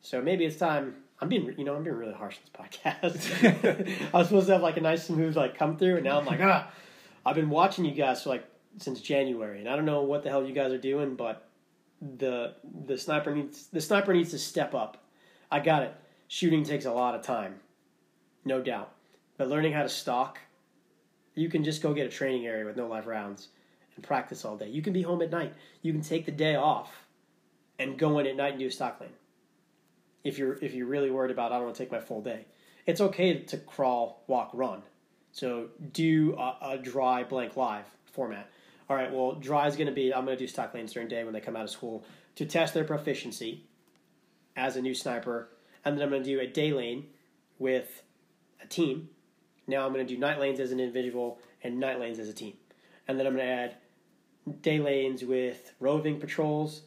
So maybe it's time. I'm being really harsh on this podcast. I was supposed to have like a nice smooth like come through, and now I'm like, I've been watching you guys for like since January, and I don't know what the hell you guys are doing, but the sniper needs to step up. I got it. Shooting takes a lot of time, no doubt, but learning how to stalk, you can just go get a training area with no live rounds and practice all day. You can be home at night. You can take the day off and go in at night and do a stock lane. If you're really worried about, I don't want to take my full day. It's okay to crawl, walk, run. So do a dry, blank, live format. All right, well, dry is going to be, I'm going to do stock lanes during the day when they come out of school to test their proficiency as a new sniper. And then I'm going to do a day lane with a team. Now I'm going to do night lanes as an individual and night lanes as a team. And then I'm going to add day lanes with roving patrols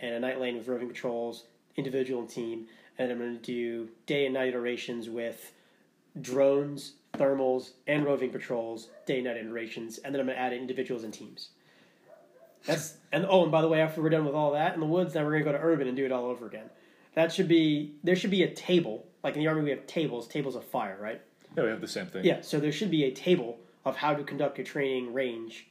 and a night lane with roving patrols, individual and team, and I'm going to do day and night iterations with drones, thermals, and roving patrols, day and night iterations, and then I'm going to add individuals and teams. And by the way, after we're done with all that in the woods, now we're going to go to urban and do it all over again. There should be a table. Like in the Army, we have tables of fire, right? Yeah, we have the same thing. Yeah, so there should be a table of how to conduct a training range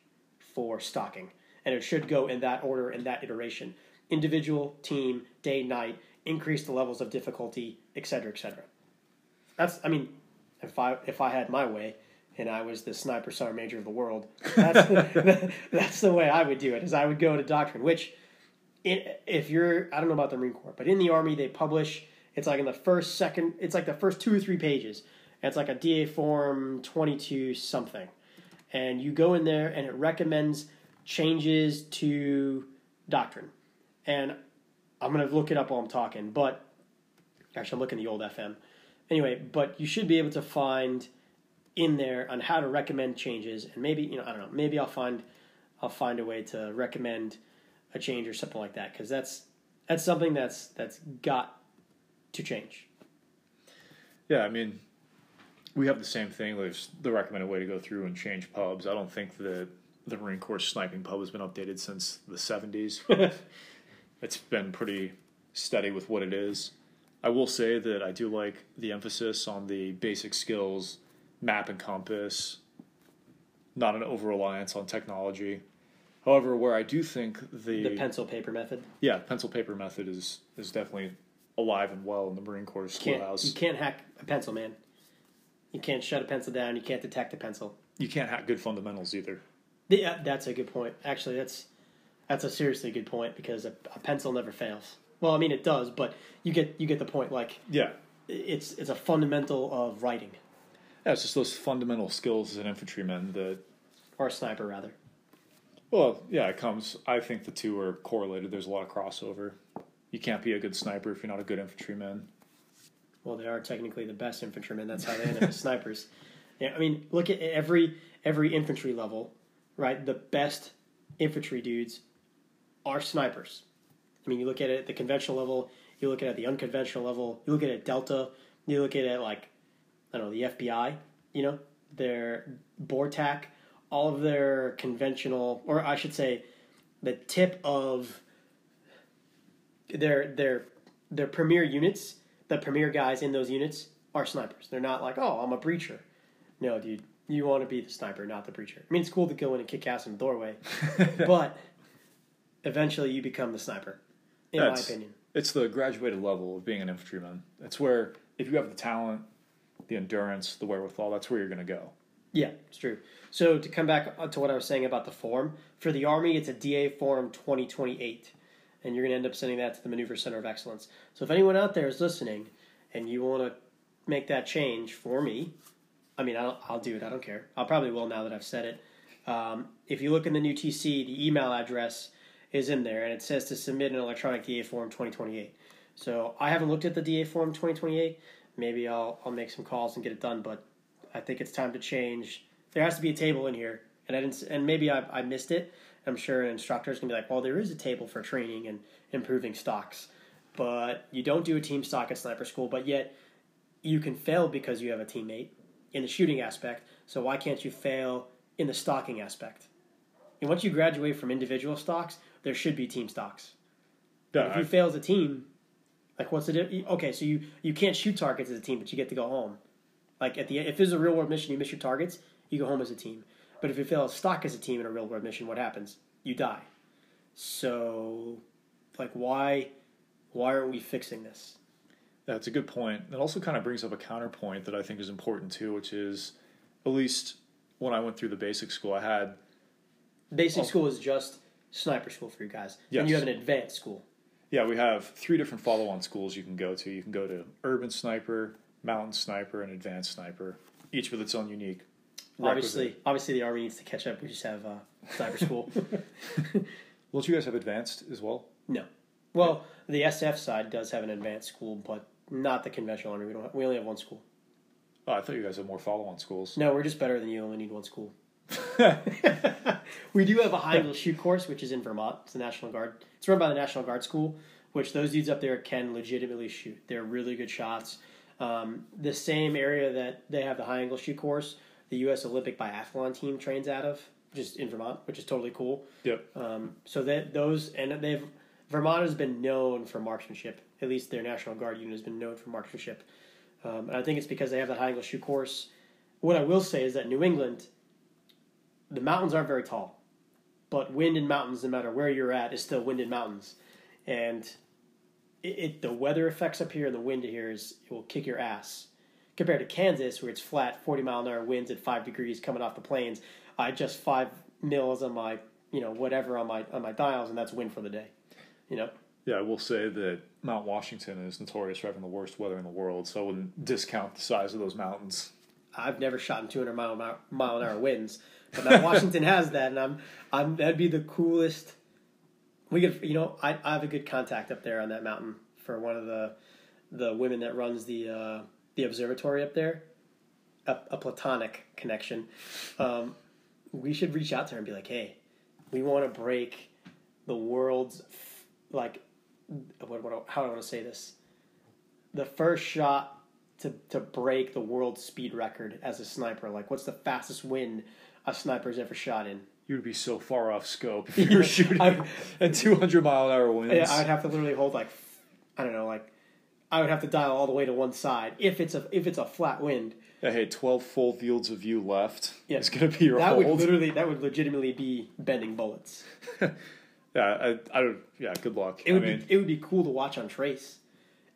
for stocking, and it should go in that order, in that iteration. Individual, team, day, night, increase the levels of difficulty, et cetera, et cetera. If I had my way and I was the sniper sergeant major of the world, that's the way I would do it, is I would go to doctrine, which I don't know about the Marine Corps, but in the Army they publish, it's like the first 2 or 3 pages. And it's like a DA Form 22 something. And you go in there and it recommends changes to doctrine. And I'm going to look it up while I'm talking, but actually I'm looking at the old FM. Anyway, but you should be able to find in there on how to recommend changes, and maybe, I don't know, maybe I'll find a way to recommend a change or something like that, because that's something that's got to change. Yeah, we have the same thing. There's the recommended way to go through and change pubs. I don't think that the Marine Corps sniping pub has been updated since the 70s. It's been pretty steady with what it is. I will say that I do like the emphasis on the basic skills, map and compass, not an over-reliance on technology. However, where I do think the pencil-paper method? Yeah, pencil-paper method is definitely alive and well in the Marine Corps schoolhouse. You can't hack a pencil, man. You can't shut a pencil down. You can't detect a pencil. You can't hack good fundamentals either. Yeah, that's a good point. Actually, that's a seriously good point, because a pencil never fails. Well, it does, but you get the point. Like, yeah, it's a fundamental of writing. Yeah, it's just those fundamental skills as an infantryman or a sniper rather. Well, yeah, it comes. I think the two are correlated. There's a lot of crossover. You can't be a good sniper if you're not a good infantryman. Well, they are technically the best infantrymen. That's how they end up as snipers. Yeah, look at every infantry level, right? The best infantry dudes are snipers. You look at it at the conventional level, you look at it at the unconventional level, you look at it at Delta, you look at it at, the FBI, their BORTAC, all of their conventional, or I should say the tip of their premier units, the premier guys in those units are snipers. They're not like, oh, I'm a breacher. No, dude, you want to be the sniper, not the breacher. I mean, it's cool to go in and kick ass in the doorway, but eventually you become the sniper, in my opinion. It's the graduated level of being an infantryman. That's where, if you have the talent, the endurance, the wherewithal, that's where you're going to go. Yeah, it's true. So to come back to what I was saying about the form, for the Army, it's a DA Form 2028, and you're going to end up sending that to the Maneuver Center of Excellence. So if anyone out there is listening and you want to make that change for me, I mean, I'll do it. I don't care. I'll probably will now that I've said it. If you look in the new TC, the email address is in there, and it says to submit an electronic DA Form 2028. So I haven't looked at the DA Form 2028. Maybe I'll make some calls and get it done, but I think it's time to change. There has to be a table in here, and I didn't. And maybe I missed it. I'm sure an instructor is going to be like, well, there is a table for training and improving stocks, but you don't do a team stock at sniper school, but yet you can fail because you have a teammate in the shooting aspect, so why can't you fail in the stocking aspect? And once you graduate from individual stocks, there should be team stocks. If you fail as a team, like what's the difference? Okay, so you can't shoot targets as a team, but you get to go home. Like if there's a real world mission, you miss your targets, you go home as a team. But if you fail a stock as a team in a real world mission, what happens? You die. So, like, why aren't we fixing this? That's a good point. It also kind of brings up a counterpoint that I think is important too, which is, at least when I went through the basic school, I had... Basic school is just sniper school for you guys. Yes. And you have an advanced school. Yeah, we have 3 different follow-on schools you can go to. You can go to urban sniper, mountain sniper, and advanced sniper, each with its own unique... Obviously, the Army needs to catch up. We just have cyber school. Well, do you guys have advanced as well? No. Well, the SF side does have an advanced school, but not the conventional Army. We only have one school. Oh, I thought you guys had more follow-on schools. No, we're just better than you. Only need one school. We do have a high angle shoot course, which is in Vermont. It's the National Guard. It's run by the National Guard School, which those dudes up there can legitimately shoot. They're really good shots. The same area that they have the high angle shoot course, the U.S. Olympic biathlon team trains out of, just in Vermont, which is totally cool. Yep. So that those, and they've, Vermont has been known for marksmanship. At least their National Guard unit has been known for marksmanship. And I think it's because they have that high angle shoot course. What I will say is that New England, the mountains aren't very tall, but wind in mountains, no matter where you're at, is still wind in mountains. And the weather effects up here and the wind here it will kick your ass. Compared to Kansas, where it's flat, 40-mile-an-hour winds at 5 degrees coming off the plains, I adjust 5 mils on my, whatever on my dials, and that's wind for the day, Yeah, I will say that Mount Washington is notorious for having the worst weather in the world, so I wouldn't discount the size of those mountains. I've never shot in 200-mile-an-hour winds, but Mount Washington has that, and I'm that'd be the coolest. We could, I have a good contact up there on that mountain for one of the women that runs the observatory up there, a platonic connection. We should reach out to her and be like, hey, we want to break the world's how do I want to say this? The first shot to break the world speed record as a sniper. Like, what's the fastest wind a sniper's ever shot in? You'd be so far off scope if you were shooting at 200-mile-an-hour winds. Yeah, I'd have to literally hold I would have to dial all the way to one side if it's a flat wind. Yeah, hey, 12 full fields of view left. Yeah, it's going to be your hold. That would legitimately be bending bullets. Yeah, good luck. It would be cool to watch on trace.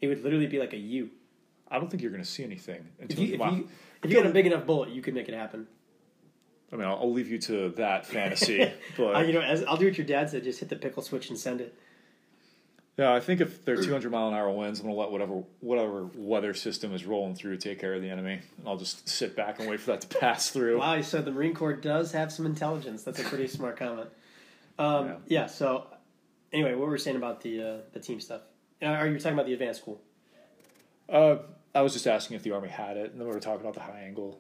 It would literally be like a U. I don't think you're going to see anything if you had a big enough bullet, you could make it happen. I mean, I'll leave you to that fantasy. But I'll do what your dad said. Just hit the pickle switch and send it. Yeah, I think if they're 200-mile-an-hour winds, I'm going to let whatever weather system is rolling through take care of the enemy, and I'll just sit back and wait for that to pass through. Wow, so the Marine Corps does have some intelligence. That's a pretty smart comment. Yeah, so anyway, what were we saying about the team stuff? Are you talking about the advanced school? I was just asking if the Army had it, and then we were talking about the high angle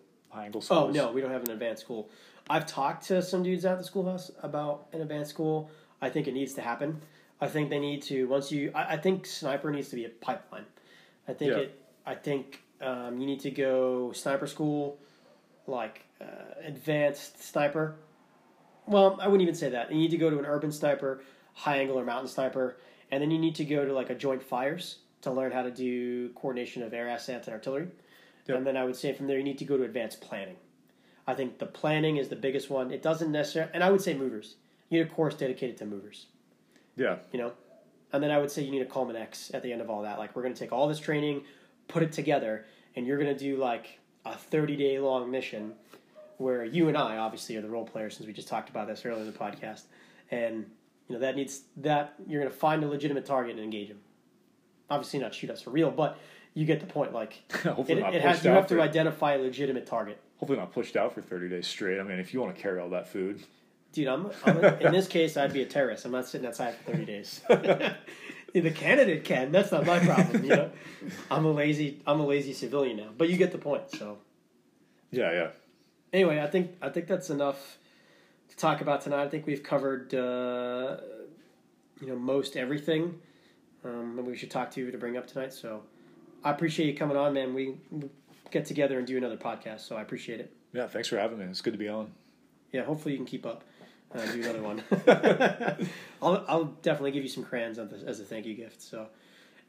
schools. Oh, no, we don't have an advanced school. I've talked to some dudes out at the schoolhouse about an advanced school. I think it needs to happen. I think they need to, I think sniper needs to be a pipeline. I think you need to go sniper school, advanced sniper, Well, I wouldn't even say that. You need to go to an urban sniper, high angle or mountain sniper, and then you need to go to like a joint fires to learn how to do coordination of air assets and artillery. Yep. And then I would say from there you need to go to advanced planning. I think the planning is the biggest one. It doesn't necessarily, and I would say movers. You need a course dedicated to movers. Yeah. You know? And then I would say you need a culminex at the end of all that. Like, we're going to take all this training, put it together, and you're going to do like a 30-day long mission where you and I obviously are the role players, since we just talked about this earlier in the podcast. And, you know, that needs that. You're going to find a legitimate target and engage them. Obviously not shoot us for real, but you get the point. Like, you have to identify a legitimate target. Hopefully not pushed out for 30 days straight. I mean, if you want to carry all that food. Dude, in this case, I'd be a terrorist. I'm not sitting outside for 30 days. The candidate can. That's not my problem, you know? I'm a lazy civilian now. But you get the point, so. Yeah. Anyway, I think that's enough to talk about tonight. I think we've covered, most everything that we should talk to bring up tonight. So I appreciate you coming on, man. We get together and do another podcast, so I appreciate it. Yeah, thanks for having me. It's good to be on. Yeah, hopefully you can keep up. Do another one. I'll definitely give you some crayons as a thank you gift. So,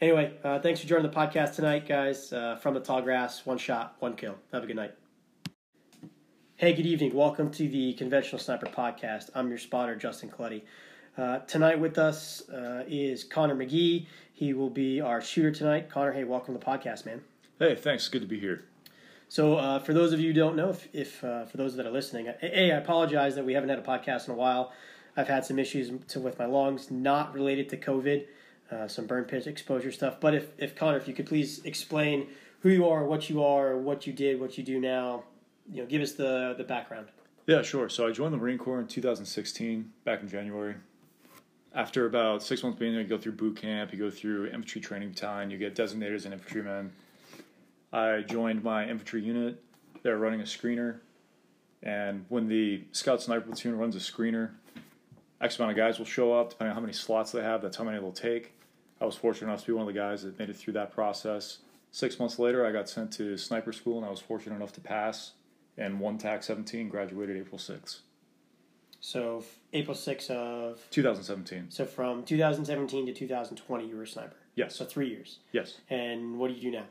anyway, thanks for joining the podcast tonight, guys. From the tall grass, one shot, one kill. Have a good night. Hey, good evening. Welcome to the Conventional Sniper Podcast. I'm your spotter, Justin Clutty. Tonight with us is Connor McGee. He will be our shooter tonight. Connor, hey, welcome to the podcast, man. Hey, thanks. Good to be here. So for those of you who don't know, if for those that are listening, I apologize that we haven't had a podcast in a while. I've had some issues with my lungs, not related to COVID, some burn pit exposure stuff. But if Connor, if you could please explain who you are, what you did, what you do now, you know, give us the background. Yeah, sure. So I joined the Marine Corps in 2016, back in January. After about 6 months being there, you go through boot camp, you go through infantry training battalion, you get designated as an infantryman. I joined my infantry unit. They were running a screener. And when the Scout Sniper platoon runs a screener, X amount of guys will show up, depending on how many slots they have. That's how many they'll take. I was fortunate enough to be one of the guys that made it through that process. 6 months later, I got sent to sniper school, and I was fortunate enough to pass. And won TAC-17, graduated April 6th. So April 6th of... 2017. So from 2017 to 2020, you were a sniper. Yes. So 3 years. Yes. And what do you do now?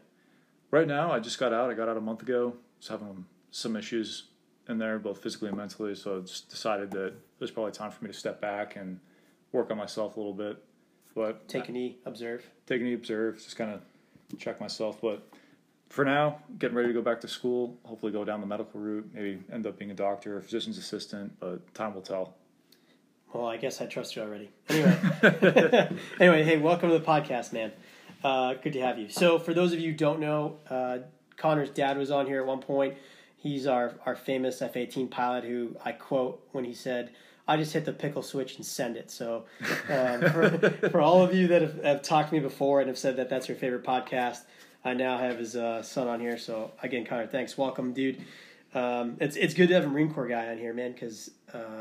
Right now, I just got out. I got out a month ago. Just having some issues in there, both physically and mentally. So I just decided that it was probably time for me to step back and work on myself a little bit. But take a knee, observe. Take a knee, observe. Just kind of check myself. But for now, getting ready to go back to school. Hopefully go down the medical route. Maybe end up being a doctor or physician's assistant. But time will tell. Well, I guess I trust you already. Anyway, hey, welcome to the podcast, man. Good to have you. So for those of you who don't know, Connor's dad was on here at one point. He's our famous F-18 pilot who I quote when he said, I just hit the pickle switch and send it. So for all of you that have talked to me before and have said that that's your favorite podcast, I now have his son on here. So again, Connor, thanks. Welcome, dude. It's good to have a Marine Corps guy on here, man, because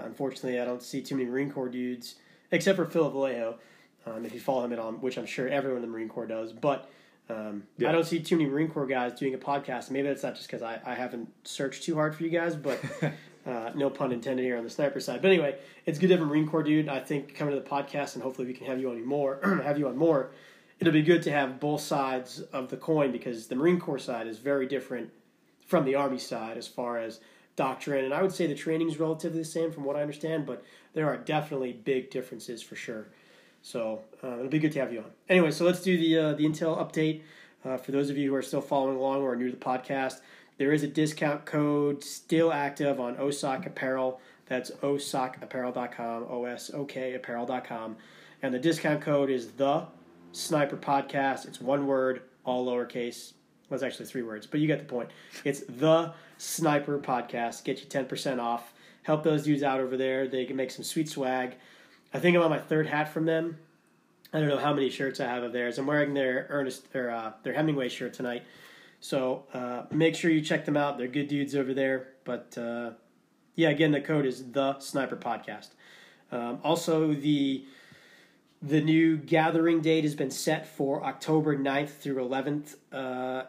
unfortunately I don't see too many Marine Corps dudes, except for Phil Vallejo. If you follow him at all, which I'm sure everyone in the Marine Corps does, but yeah. I don't see too many Marine Corps guys doing a podcast. Maybe that's not just because I haven't searched too hard for you guys, but no pun intended here on the sniper side. But anyway, it's good to have a Marine Corps dude. I think coming to the podcast, and hopefully we can have you on more. It'll be good to have both sides of the coin, because the Marine Corps side is very different from the Army side as far as doctrine, and I would say the training is relatively the same from what I understand, but there are definitely big differences for sure. So it'll be good to have you on. Anyway, so let's do the intel update. For those of you who are still following along or are new to the podcast, there is a discount code still active on OSOC Apparel. That's osocapparel.com, O-S-O-K apparel.com. And the discount code is The Sniper Podcast. It's one word, all lowercase. Well, it's actually three words, but you get the point. It's The Sniper Podcast. Get you 10% off. Help those dudes out over there. They can make some sweet swag. I think I'm on my third hat from them. I don't know how many shirts I have of theirs. I'm wearing their Hemingway shirt tonight. So make sure you check them out. They're good dudes over there. But yeah, again, the code is The Sniper Podcast. Also, the new gathering date has been set for October 9th through 11th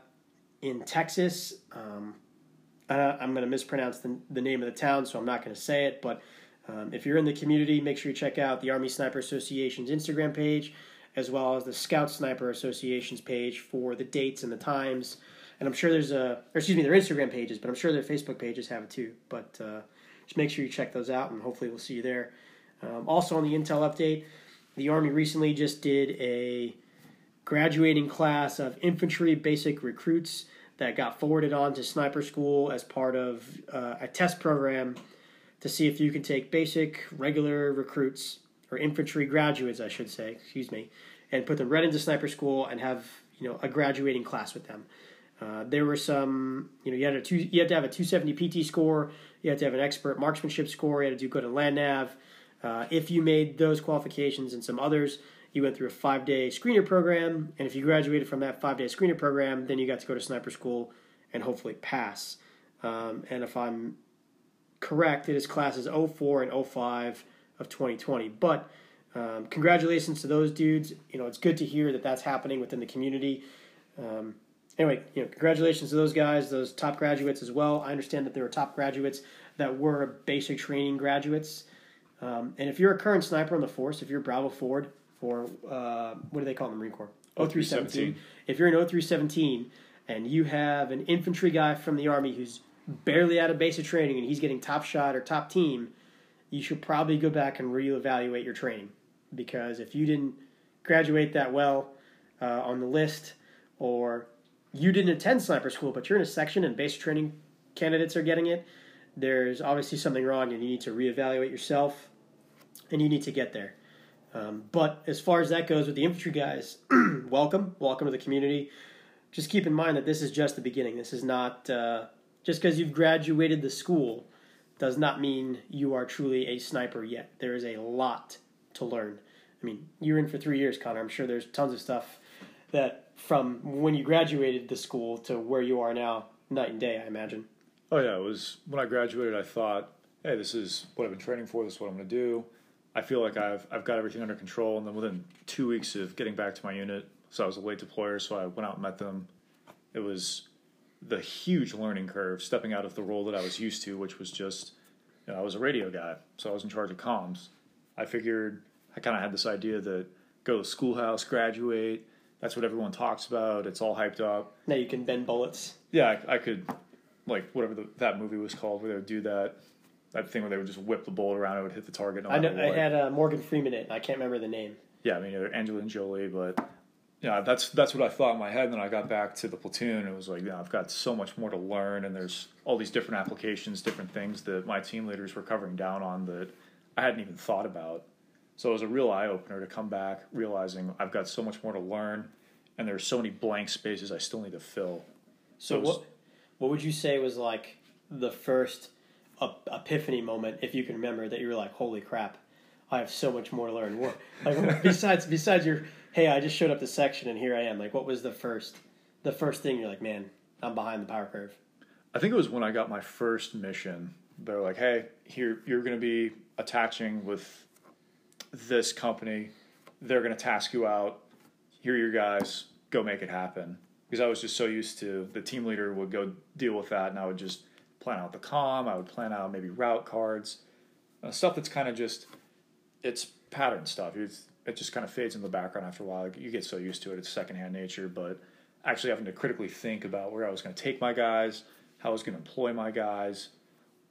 in Texas. I'm going to mispronounce the name of the town, so I'm not going to say it, but If you're in the community, make sure you check out the Army Sniper Association's Instagram page, as well as the Scout Sniper Association's page for the dates and the times. And I'm sure there's their Instagram pages, but I'm sure their Facebook pages have it too. But just make sure you check those out, and hopefully we'll see you there. Also on the Intel update, the Army recently just did a graduating class of infantry basic recruits that got forwarded on to sniper school as part of a test program to see if you can take basic regular recruits, or infantry graduates, I should say, and put them right into sniper school and have, a graduating class with them. There were some, you had to have a 270 PT score, you had to have an expert marksmanship score, you had to do good in land nav. If you made those qualifications and some others, you went through a 5-day screener program, and if you graduated from that 5-day screener program, then you got to go to sniper school and hopefully pass. And if I'm correct, it is classes 04 and 05 of 2020. But congratulations to those dudes. It's good to hear that that's happening within the community. Anyway, congratulations to those guys, those top graduates as well. I understand that there were top graduates that were basic training graduates. And if you're a current sniper on the force, if you're Bravo Forward, or what do they call them, Marine Corps? 0317. If you're in 0317 and you have an infantry guy from the Army who's barely out of basic training and he's getting top shot or top team, you should probably go back and reevaluate your training, because if you didn't graduate that well on the list, or you didn't attend sniper school but you're in a section and basic training candidates are getting it, there's obviously something wrong and you need to reevaluate yourself and you need to get there. But as far as that goes with the infantry guys, welcome to the community. Just keep in mind that this is just the beginning. This is not, just because you've graduated the school does not mean you are truly a sniper yet. There is a lot to learn. I mean, you're in for 3 years, Connor. I'm sure there's tons of stuff that from when you graduated the school to where you are now, night and day, I imagine. Oh yeah, it was when I graduated, I thought, hey, this is what I've been training for. This is what I'm going to do. I feel like I've got everything under control, and then within 2 weeks of getting back to my unit, so I was a late deployer, so I went out and met them. It was the huge learning curve, stepping out of the role that I was used to, which was just, I was a radio guy, so I was in charge of comms. I figured, I kind of had this idea that go to schoolhouse, graduate, that's what everyone talks about, it's all hyped up. Now you can bend bullets. Yeah, I could, like, whatever that movie was called where they would do that. That thing where they would just whip the bullet around, it would hit the target. I had Morgan Freeman in it. I can't remember the name. Yeah, I mean, Angelina Jolie, but that's what I thought in my head. And then I got back to the platoon, and it was like, I've got so much more to learn, and there's all these different applications, different things that my team leaders were covering down on that I hadn't even thought about. So it was a real eye-opener to come back, realizing I've got so much more to learn, and there's so many blank spaces I still need to fill. So what would you say was, like, the first epiphany moment, if you can remember, that you were like, holy crap, I have so much more to learn? Like, besides your, hey, I just showed up to section and here I am, like, what was the first thing you're like, man, I'm behind the power curve? I think it was when I got my first mission. They're like, hey, here, you're going to be attaching with this company, they're going to task you out, here are your guys, go make it happen. Because I was just so used to, the team leader would go deal with that, and I would just plan out the comm, I would plan out maybe route cards, stuff that's kind of just, it's pattern stuff. It just kind of fades in the background after a while. You get so used to it, it's secondhand nature, but actually having to critically think about where I was going to take my guys, how I was going to employ my guys,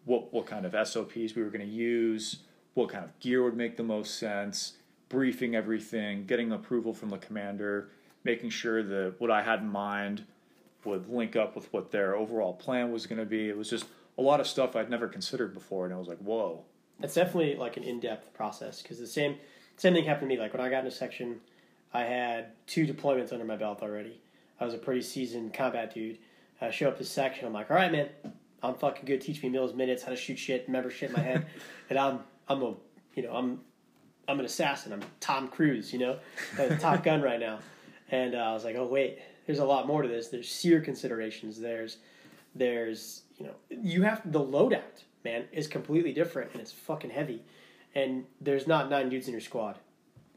what kind of SOPs we were going to use, what kind of gear would make the most sense, briefing everything, getting approval from the commander, making sure that what I had in mind would link up with what their overall plan was going to be. It was just a lot of stuff I'd never considered before, and I was like, whoa. It's definitely like an in-depth process, because the same thing happened to me. Like, when I got into section, I had 2 deployments under my belt already. I was a pretty seasoned combat dude. I show up to section, I'm like, all right, man, I'm fucking good. Teach me meals, minutes, how to shoot shit, remember shit in my head. And I'm an assassin. I'm Tom Cruise, Top Gun right now. And I was like, oh, wait. There's a lot more to this. There's SEER considerations. There's you have the loadout, man, is completely different, and it's fucking heavy. And there's not 9 dudes in your squad.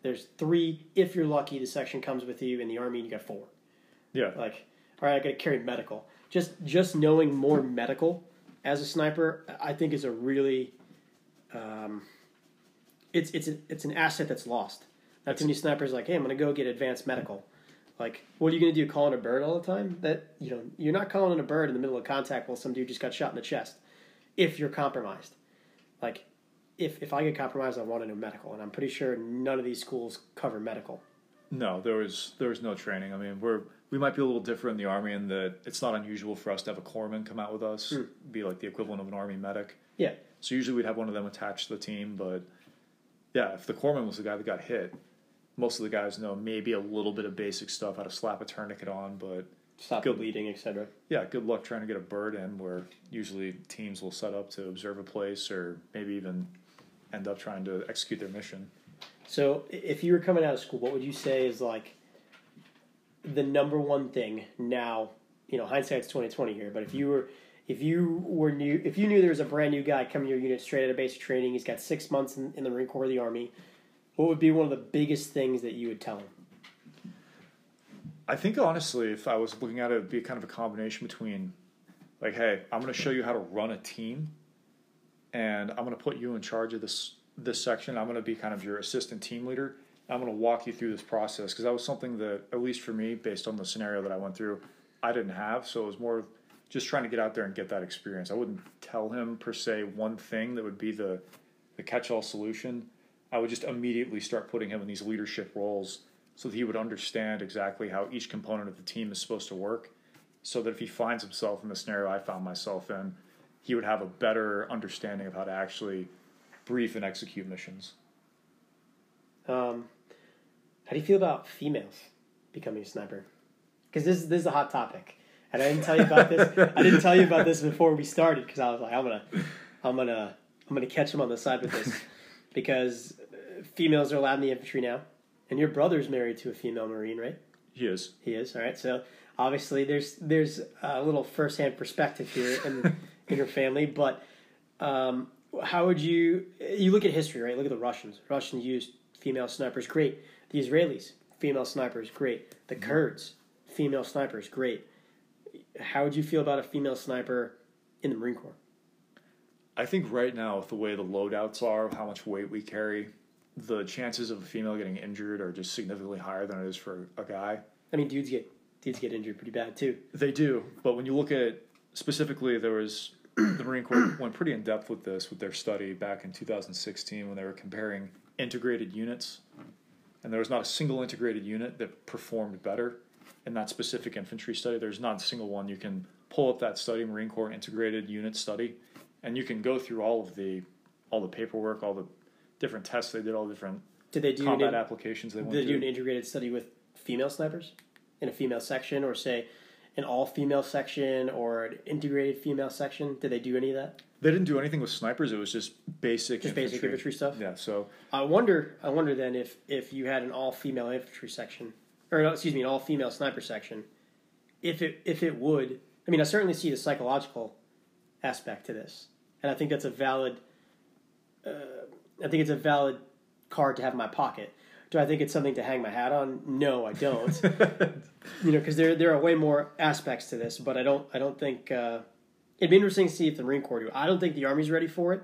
There's 3 if you're lucky. The section comes with you in the Army, and you got 4. Yeah. Like, all right, I got to carry medical. Just knowing more medical as a sniper, I think, is a really It's an asset that's lost. Not too many snipers are like, hey, I'm going to go get advanced medical. Like, what are you going to do, call in a bird all the time? That, you know, you're not calling in a bird in the middle of contact while some dude just got shot in the chest if you're compromised. Like, if I get compromised, I want to do medical, and I'm pretty sure none of these schools cover medical. No, there was no training. I mean, we might be a little different in the Army in that it's not unusual for us to have a corpsman come out with us, be like the equivalent of an Army medic. Yeah. So usually we'd have one of them attached to the team, but yeah, if the corpsman was the guy that got hit, most of the guys know maybe a little bit of basic stuff, how to slap a tourniquet on, but stop bleeding, etc. Yeah, good luck trying to get a bird in where usually teams will set up to observe a place or maybe even end up trying to execute their mission. So if you were coming out of school, what would you say is like the number one thing now? You know, hindsight's 20/20 here, but if you knew there was a brand new guy coming to your unit straight out of basic training, he's got 6 months in the Marine Corps or the Army, what would be one of the biggest things that you would tell him? I think honestly, if I was looking at it, it would be kind of a combination between like, hey, I'm going to show you how to run a team, and I'm going to put you in charge of this section. I'm going to be kind of your assistant team leader. I'm going to walk you through this process, because that was something that, at least for me, based on the scenario that I went through, I didn't have. So it was more of just trying to get out there and get that experience. I wouldn't tell him per se one thing that would be the catch-all solution. I would just immediately start putting him in these leadership roles so that he would understand exactly how each component of the team is supposed to work, so that if he finds himself in the scenario I found myself in, he would have a better understanding of how to actually brief and execute missions. How do you feel about females becoming a sniper? Because this is a hot topic, and I didn't tell you about this. I didn't tell you about this before we started, because I was like, I'm gonna catch him on the side with this, because females are allowed in the infantry now, and your brother's married to a female Marine, right? He is. All right. So obviously, there's a little firsthand perspective here in your family, but. How would you look at history, right? Look at the Russians. Russians used female snipers, great. The Israelis, female snipers, great. The Kurds, female snipers, great. How would you feel about a female sniper in the Marine Corps? I think right now, with the way the loadouts are, how much weight we carry, the chances of a female getting injured are just significantly higher than it is for a guy. I mean, dudes get injured pretty bad too. They do, but when you look at specifically, there was. The Marine Corps went pretty in depth with this with their study back in 2016 when they were comparing integrated units, and there was not a single integrated unit that performed better in that specific infantry study. There's not a single one. You can pull up that study, Marine Corps Integrated Unit Study, and you can go through all the paperwork, all the different tests they did, all the different combat applications they went through. Did they do an integrated study with female snipers in a female section, or say an all-female section or an integrated female section? Did they do any of that? They didn't do anything with snipers. It was just basic infantry stuff? Yeah, so... I wonder then if you had an all-female infantry section, an all-female sniper section, if it would... I mean, I certainly see the psychological aspect to this, and I think that's a valid... I think it's a valid card to have in my pocket. Do I think it's something to hang my hat on? No, I don't. You know, because there are way more aspects to this, but I don't think it'd be interesting to see if the Marine Corps do. I don't think the Army's ready for it.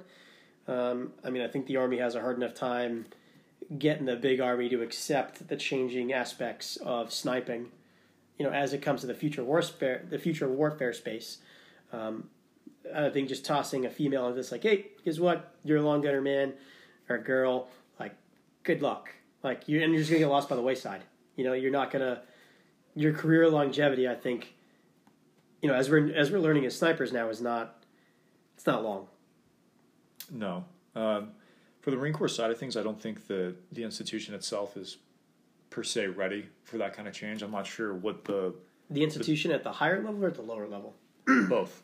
I mean, I think the Army has a hard enough time getting the big Army to accept the changing aspects of sniping. You know, as it comes to the future warfare space, I think just tossing a female into this, like, hey, guess what? You're a long gunner, man, or a girl. Like, good luck. Like, you're just gonna get lost by the wayside. You know, you're not gonna. Your career longevity, I think, you know, as we're learning as snipers now, it's not long. No. For the Marine Corps side of things, I don't think the institution itself is per se ready for that kind of change. I'm not sure what the institution at the higher level or at the lower level? Both.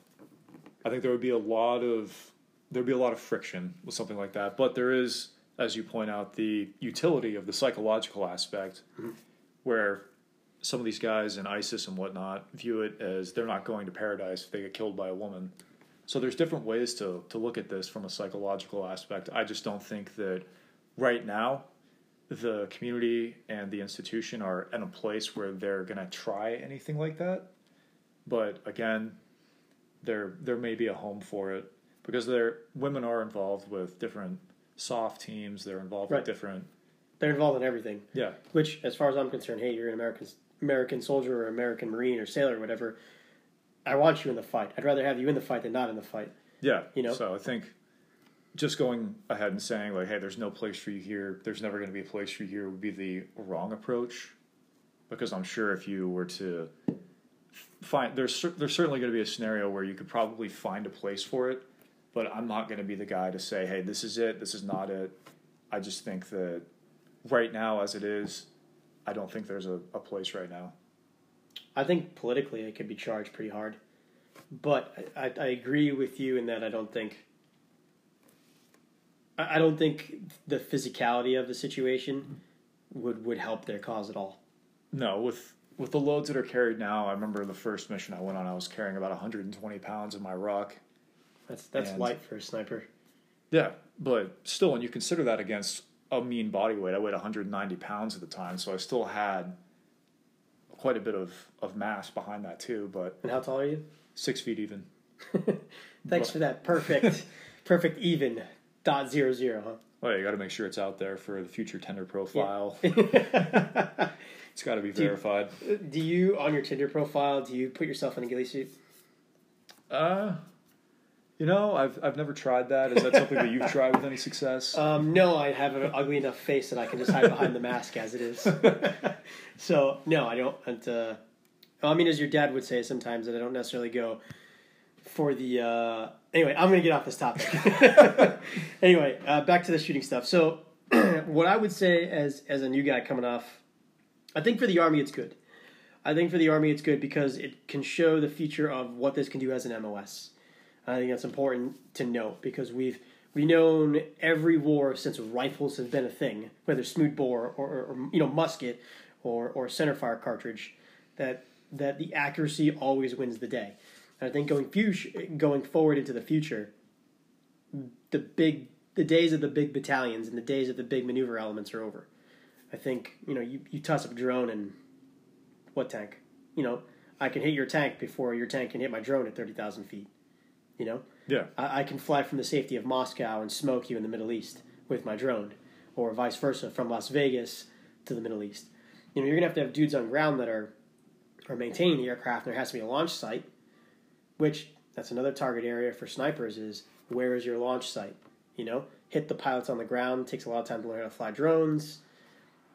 I think there'd be a lot of friction with something like that. But there is, as you point out, the utility of the psychological aspect where some of these guys in ISIS and whatnot view it as they're not going to paradise if they get killed by a woman. So there's different ways to look at this from a psychological aspect. I just don't think that right now the community and the institution are in a place where they're going to try anything like that. But again, there may be a home for it. because they're women are involved with different soft teams. They're involved with different. They're involved in everything. Yeah. Which, as far as I'm concerned, hey, you're an American soldier or American Marine or sailor or whatever. I want you in the fight. I'd rather have you in the fight than not in the fight. Yeah. You know. So I think just going ahead and saying like, hey, there's no place for you here. There's never going to be a place for you here would be the wrong approach, because I'm sure if you were to find there's certainly going to be a scenario where you could probably find a place for it. But I'm not going to be the guy to say, hey, this is it. This is not it. I just think that right now, as it is, I don't think there's a place right now. I think politically it could be charged pretty hard. But I agree with you in that I don't think the physicality of the situation would help their cause at all. No, with the loads that are carried now, I remember the first mission I went on, I was carrying about 120 pounds in my ruck. That's light for a sniper. Yeah, but still, when you consider that against a mean body weight, I weighed 190 pounds at the time, so I still had quite a bit of mass behind that too. But and how tall are you? 6 feet even. Thanks for that perfect even .00. Huh? Well, you got to make sure it's out there for the future Tinder profile. Yeah. It's got to be verified. Do you on your Tinder profile? Do you put yourself in a ghillie suit? You know, I've never tried that. Is that something that you've tried with any success? No, I have an ugly enough face that I can just hide behind the mask as it is. So, no, I don't. And, I mean, as your dad would say sometimes, that I don't necessarily go for the... Anyway, I'm going to get off this topic. Anyway, back to the shooting stuff. So, what I would say as a new guy coming off, I think for the Army it's good. I think for the Army it's good because it can show the future of what this can do as an MOS. I think that's important to note because we've known every war since rifles have been a thing, whether smooth bore or you know musket or centerfire cartridge, that the accuracy always wins the day. And I think going forward into the future, the days of the big battalions and the days of the big maneuver elements are over. I think you toss up a drone and what tank? I can hit your tank before your tank can hit my drone at 30,000 feet. Yeah. I can fly from the safety of Moscow and smoke you in the Middle East with my drone, or vice versa from Las Vegas to the Middle East. You're gonna have to have dudes on ground that are maintaining the aircraft. And there has to be a launch site, which that's another target area for snipers is where is your launch site? Hit the pilots on the ground. It takes a lot of time to learn how to fly drones.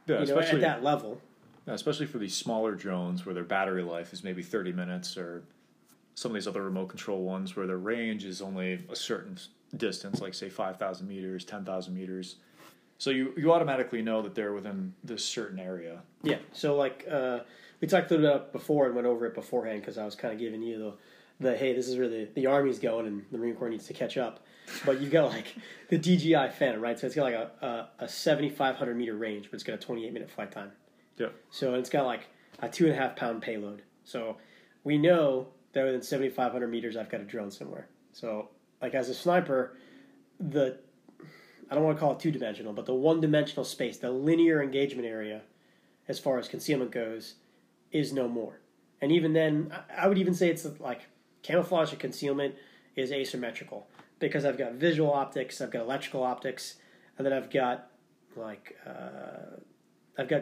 Yeah, especially at that level. Yeah, especially for these smaller drones where their battery life is maybe 30 minutes or. Some of these other remote control ones where their range is only a certain distance, like say 5,000 meters, 10,000 meters. So you automatically know that they're within this certain area. Yeah. So like we talked a little bit about before and went over it beforehand because I was kind of giving you the hey, this is where the Army's going and the Marine Corps needs to catch up. But you've got like the DJI Phantom, right? So it's got like a 7,500 meter range, but it's got a 28-minute flight time. Yeah. So it's got like a 2.5-pound payload. So we know... that within 7,500 meters, I've got a drone somewhere. So, like as a sniper, I don't want to call it two-dimensional, but the one-dimensional space, the linear engagement area, as far as concealment goes, is no more. And even then, I would even say it's like camouflage and concealment is asymmetrical because I've got visual optics, I've got electrical optics, and then I've got like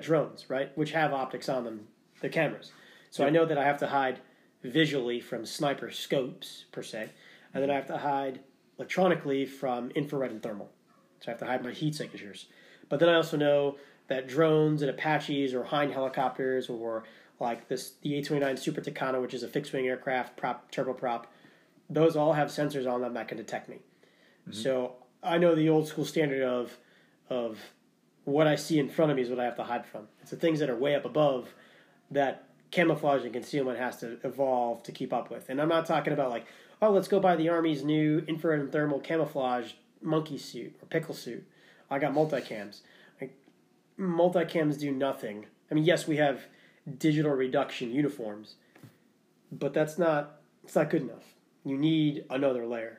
drones, right, which have optics on them, they're cameras. So I know that I have to hide visually from sniper scopes, per se. And then I have to hide electronically from infrared and thermal. So I have to hide my heat signatures. But then I also know that drones and Apaches or Hind helicopters or like this the A29 Super Tucano, which is a fixed-wing aircraft, turboprop, those all have sensors on them that can detect me. Mm-hmm. So I know the old-school standard of what I see in front of me is what I have to hide from. It's the things that are way up above that... camouflage and concealment has to evolve to keep up with. And I'm not talking about like, oh, let's go buy the Army's new infrared and thermal camouflage monkey suit or pickle suit. I got multicams. Like, multicams do nothing. I mean, yes, we have digital reduction uniforms, but it's not good enough. You need another layer,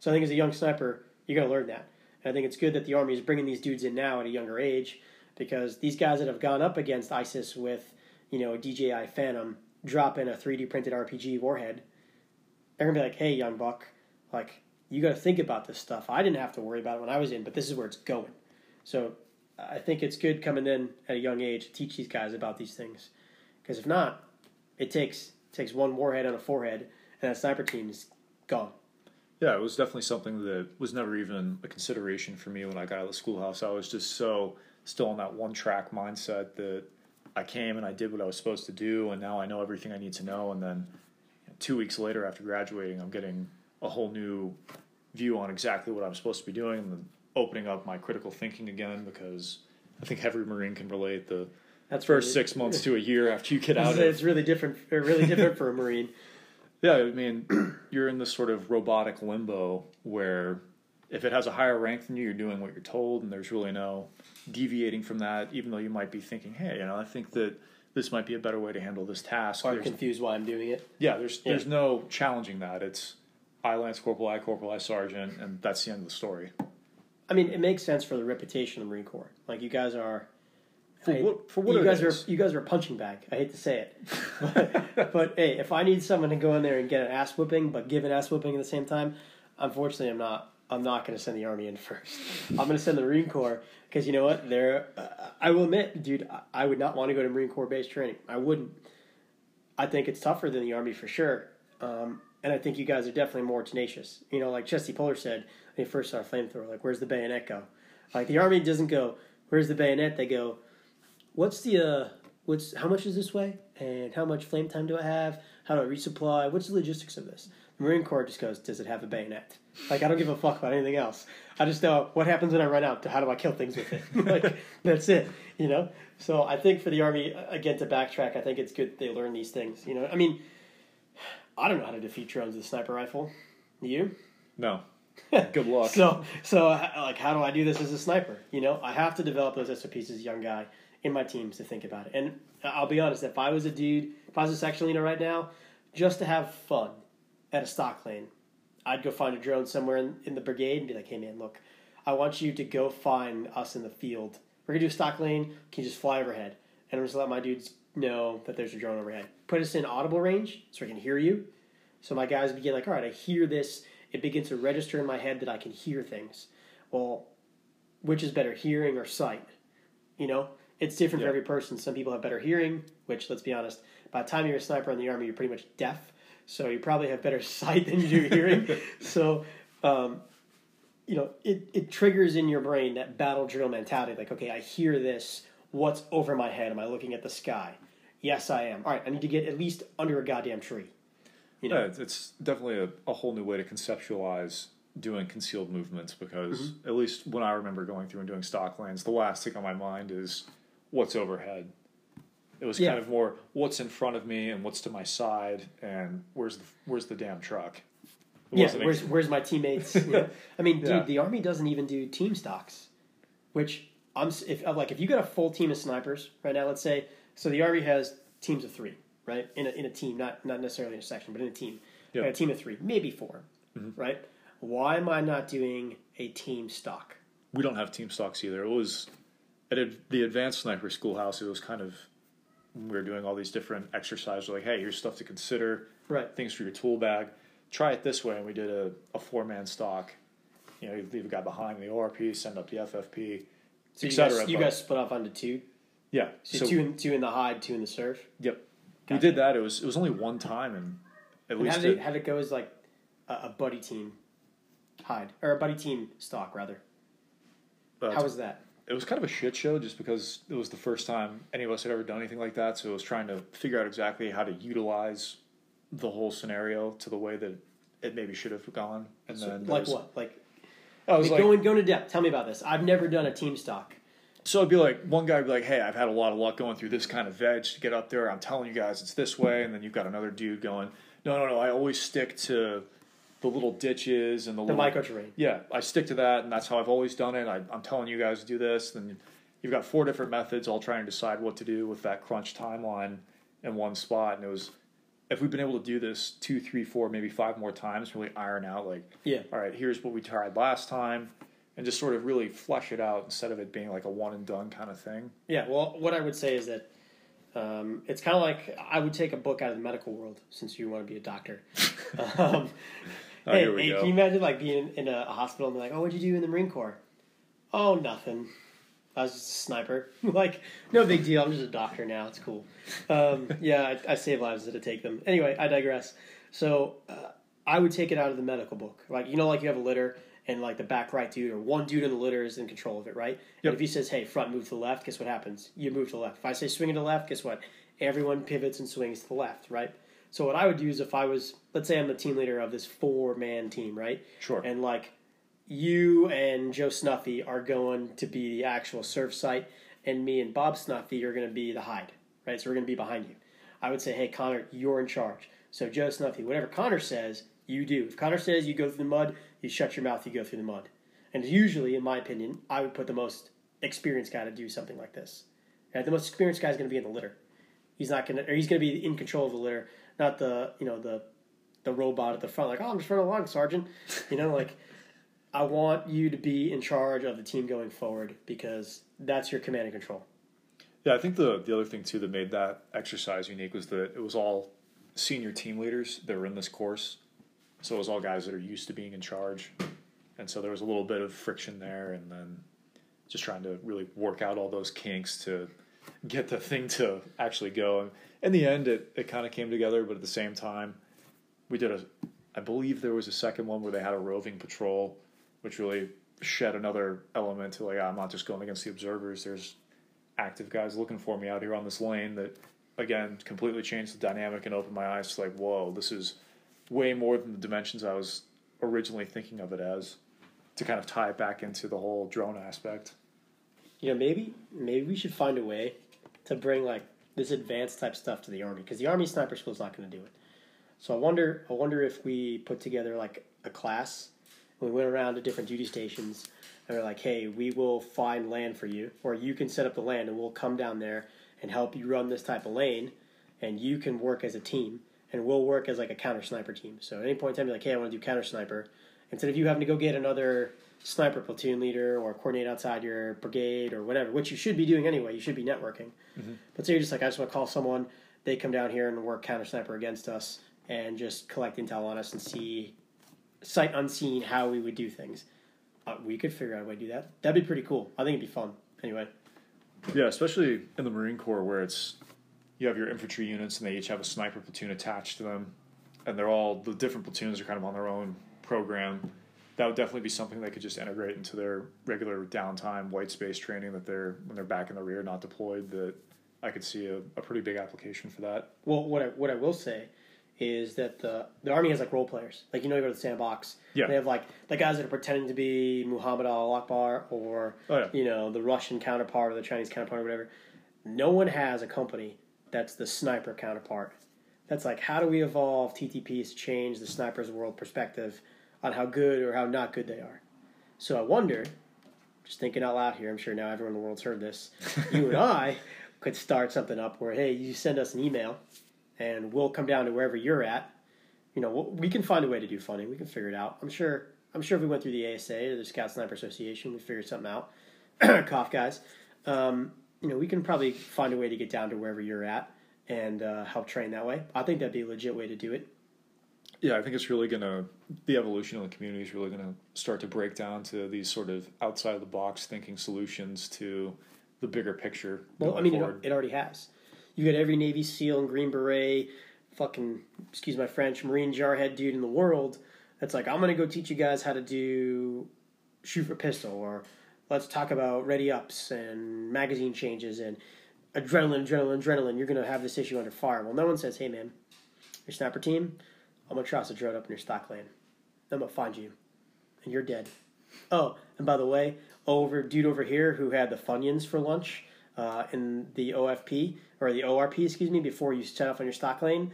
So I think as a young sniper, you got to learn that. And I think it's good that the Army is bringing these dudes in now at a younger age, because these guys that have gone up against ISIS with, a DJI Phantom, drop in a 3D printed RPG warhead, they're going to be like, hey, young buck, Like, you got to think about this stuff. I didn't have to worry about it when I was in, but this is where it's going. So I think it's good coming in at a young age to teach these guys about these things. Because if not, it takes one warhead on a forehead, and that sniper team is gone. Yeah, it was definitely something that was never even a consideration for me when I got out of the schoolhouse. I was just so still in that one-track mindset that I came and I did what I was supposed to do, and now I know everything I need to know. And then 2 weeks later after graduating, I'm getting a whole new view on exactly what I'm supposed to be doing, and then opening up my critical thinking again, because I think every Marine can relate the first 6 months to a year after you get out. It's really different for a Marine. Yeah, I mean, you're in this sort of robotic limbo where if it has a higher rank than you, you're doing what you're told, and there's really no deviating from that, even though you might be thinking, hey, you know, I think that this might be a better way to handle this task. I'm confused why I'm doing it. Yeah, there's no challenging that. It's I Lance Corporal, I Corporal, I Sergeant, and that's the end of the story. I mean, it makes sense for the reputation of the Marine Corps. Like, you guys are... You guys are a punching bag. I hate to say it. But hey, if I need someone to go in there and get an ass whooping, but give an ass whooping at the same time, unfortunately I'm not going to send the Army in first. I'm going to send the Marine Corps, because you know what? I will admit, dude, I would not want to go to Marine Corps based training. I wouldn't. I think it's tougher than the Army for sure. And I think you guys are definitely more tenacious. You know, like Chesty Puller said when he first saw a flamethrower, like, where's the bayonet go? Like, the Army doesn't go, where's the bayonet? They go, how much is this way? And how much flame time do I have? How do I resupply? What's the logistics of this? The Marine Corps just goes, does it have a bayonet? Like, I don't give a fuck about anything else. I just know what happens when I run out. How do I kill things with it? Like, that's it, you know? So I think for the Army, again, to backtrack, I think it's good they learn these things, you know? I mean, I don't know how to defeat drones with a sniper rifle. You? No. Good luck. So, like, how do I do this as a sniper? You know, I have to develop those SOPs as a young guy in my teams to think about it. And I'll be honest, if I was a dude, if I was a section leader right now, just to have fun at a stock lane, I'd go find a drone somewhere in the brigade and be like, hey man, look, I want you to go find us in the field. We're going to do a stock lane. Can you just fly overhead? And I'm just let my dudes know that there's a drone overhead. Put us in audible range so I can hear you. So my guys begin like, all right, I hear this. It begins to register in my head that I can hear things. Well, which is better, hearing or sight? You know? It's different for every person. Some people have better hearing, which, let's be honest, by the time you're a sniper in the Army, you're pretty much deaf. So you probably have better sight than you do hearing. So, you know, it triggers in your brain that battle drill mentality. Like, okay, I hear this. What's over my head? Am I looking at the sky? Yes, I am. All right, I need to get at least under a goddamn tree. You know? Yeah, it's definitely a whole new way to conceptualize doing concealed movements, because at least when I remember going through and doing stock lanes, the last thing on my mind is what's overhead. It was kind of more what's in front of me and what's to my side and where's the damn truck. Where's my teammates? You know? I mean, dude, the Army doesn't even do team stocks, which if you got a full team of snipers right now, let's say, so the Army has teams of three, right? In a team, not necessarily in a section, but in a team, a team of three, maybe four, right? Why am I not doing a team stock? We don't have team stocks either. It was at the advanced sniper schoolhouse. It was kind of, we were doing all these different exercises, like, hey, here's stuff to consider, right? Things for your tool bag. Try it this way, and we did a four-man stock. You know, you leave a guy behind the ORP, send up the FFP, so etc. You guys split off onto two? Yeah. So two in the hide, two in the serve? Yep. Gotcha. We did that. It was only one time, and at least... How'd it go as, like, a buddy team hide, or a buddy team stock, rather? How was that? It was kind of a shit show just because it was the first time any of us had ever done anything like that. So it was trying to figure out exactly how to utilize the whole scenario to the way that it maybe should have gone. And so then go into depth. Tell me about this. I've never done a team stock. So it'd be like one guy would be like, hey, I've had a lot of luck going through this kind of veg to get up there. I'm telling you guys it's this way. And then you've got another dude going, no, I always stick to the little ditches and the micro terrain. Yeah, I stick to that, and that's how I've always done it. I'm telling you guys to do this. Then you've got four different methods all trying to decide what to do with that crunch timeline in one spot. And it was, if we've been able to do this 2, 3, 4, maybe 5 more times, really iron out, like, all right, here's what we tried last time, and just sort of really flesh it out instead of it being like a one-and-done kind of thing. Yeah, well, what I would say is that it's kind of like I would take a book out of the medical world, since you want to be a doctor. Here we go. Can you imagine like being in a hospital and be like, oh, what'd you do in the Marine Corps? Oh, nothing. I was just a sniper. Like, no big deal. I'm just a doctor now. It's cool. I save lives that I take them. Anyway, I digress. So I would take it out of the medical book. Like, you know, like you have a litter and like the back right dude or one dude in the litter is in control of it, right? Yep. And if he says, hey, front move to the left, guess what happens? You move to the left. If I say swing to the left, guess what? Everyone pivots and swings to the left, right? So what I would do is if I was, let's say I'm the team leader of this 4-man team, right? Sure. And like you and Joe Snuffy are going to be the actual surf site and me and Bob Snuffy are going to be the hide, right? So we're going to be behind you. I would say, hey, Connor, you're in charge. So Joe Snuffy, whatever Connor says, you do. If Connor says you go through the mud, you shut your mouth, you go through the mud. And usually, in my opinion, I would put the most experienced guy to do something like this. Right? The most experienced guy is going to be in the litter. He's not going to, or he's going to be in control of the litter, not the, you know, the robot at the front, like, oh, I'm just running along, Sergeant. You know, like, I want you to be in charge of the team going forward because that's your command and control. Yeah, I think the other thing, too, that made that exercise unique was that it was all senior team leaders that were in this course. So it was all guys that are used to being in charge. And so there was a little bit of friction there and then just trying to really work out all those kinks to get the thing to actually go. And in the end, it kind of came together, but at the same time, we did I believe there was a second one where they had a roving patrol, which really shed another element to like, I'm not just going against the observers. There's active guys looking for me out here on this lane that, again, completely changed the dynamic and opened my eyes to like, whoa, this is way more than the dimensions I was originally thinking of it as, to kind of tie it back into the whole drone aspect. You know, maybe we should find a way to bring like this advanced type stuff to the Army, because the Army Sniper School is not going to do it. So I wonder if we put together like a class and we went around to different duty stations and we're like, hey, we will find land for you, or you can set up the land and we'll come down there and help you run this type of lane, and you can work as a team. And we'll work as like a counter sniper team. So at any point in time, you're like, hey, I want to do counter sniper. Instead of you having to go get another sniper platoon leader or coordinate outside your brigade or whatever, which you should be doing anyway. You should be networking. Mm-hmm. But so you're just like, I just want to call someone. They come down here and work counter sniper against us and just collect intel on us and see, sight unseen, how we would do things. We could figure out a way to do that. That'd be pretty cool. I think it'd be fun. Anyway. Yeah, especially in the Marine Corps where it's, you have your infantry units, and they each have a sniper platoon attached to them, and they're all, the different platoons are kind of on their own program. That would definitely be something they could just integrate into their regular downtime white space training that they're, when they're back in the rear, not deployed, that I could see a pretty big application for that. Well, what I will say is that the Army has like role players. Like, you know, you go to the sandbox. Yeah. They have like the guys that are pretending to be Muhammad al-Akbar or, oh, yeah, you know, the Russian counterpart or the Chinese counterpart or whatever. No one has a company that's the sniper counterpart. That's like, how do we evolve TTPs to change the sniper's world perspective on how good or how not good they are? So I wonder, just thinking out loud here, I'm sure now everyone in the world's heard this, you and I could start something up where, hey, you send us an email and we'll come down to wherever you're at. You know, we can find a way to do funding. We can figure it out. I'm sure if we went through the ASA or the Scout Sniper Association, we figured something out. Cough, guys. You know, we can probably find a way to get down to wherever you're at and help train that way. I think that'd be a legit way to do it. Yeah, I think it's really going to, the evolution of the community is really going to start to break down to these sort of outside-of-the-box thinking solutions to the bigger picture. Well, I mean, it already has. You got every Navy SEAL and Green Beret, fucking, excuse my French, Marine jarhead dude in the world that's like, I'm going to go teach you guys how to do shoot for pistol, or let's talk about ready ups and magazine changes and adrenaline. You're going to have this issue under fire. Well, no one says, hey, man, your sniper team, I'm going to toss a drone up in your stock lane. I'm going to find you, and you're dead. Oh, and by the way, dude over here who had the Funyuns for lunch in the OFP, or the ORP, excuse me, before you set off on your stock lane,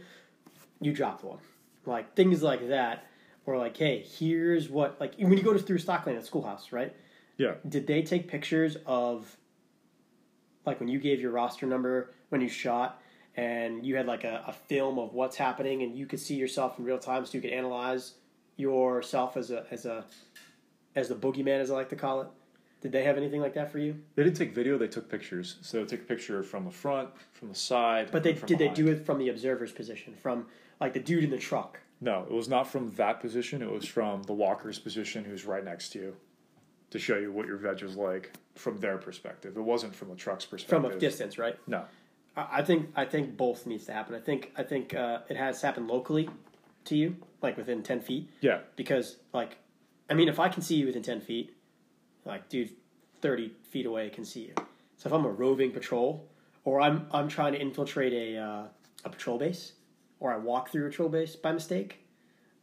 you dropped one. Like, things like that. Or like, hey, here's what, like, when you go through stock lane at schoolhouse, right? Yeah. Did they take pictures of, like, when you gave your roster number, when you shot, and you had, like, a film of what's happening, and you could see yourself in real time, so you could analyze yourself as the boogeyman, as I like to call it? Did they have anything like that for you? They didn't take video. They took pictures. So they took a picture from the front, from the side. But they did behind. They do it from the observer's position, from like the dude in the truck? No, it was not from that position. It was from the walker's position, who's right next to you, to show you what your veg was like from their perspective. It wasn't from the truck's perspective. From a distance, right? No. I think both needs to happen. I think it has happened locally to you, like within 10 feet. Yeah. Because, like, I mean, if I can see you within 10 feet, like, dude, 30 feet away can see you. So if I'm a roving patrol, or I'm trying to infiltrate a patrol base, or I walk through a patrol base by mistake,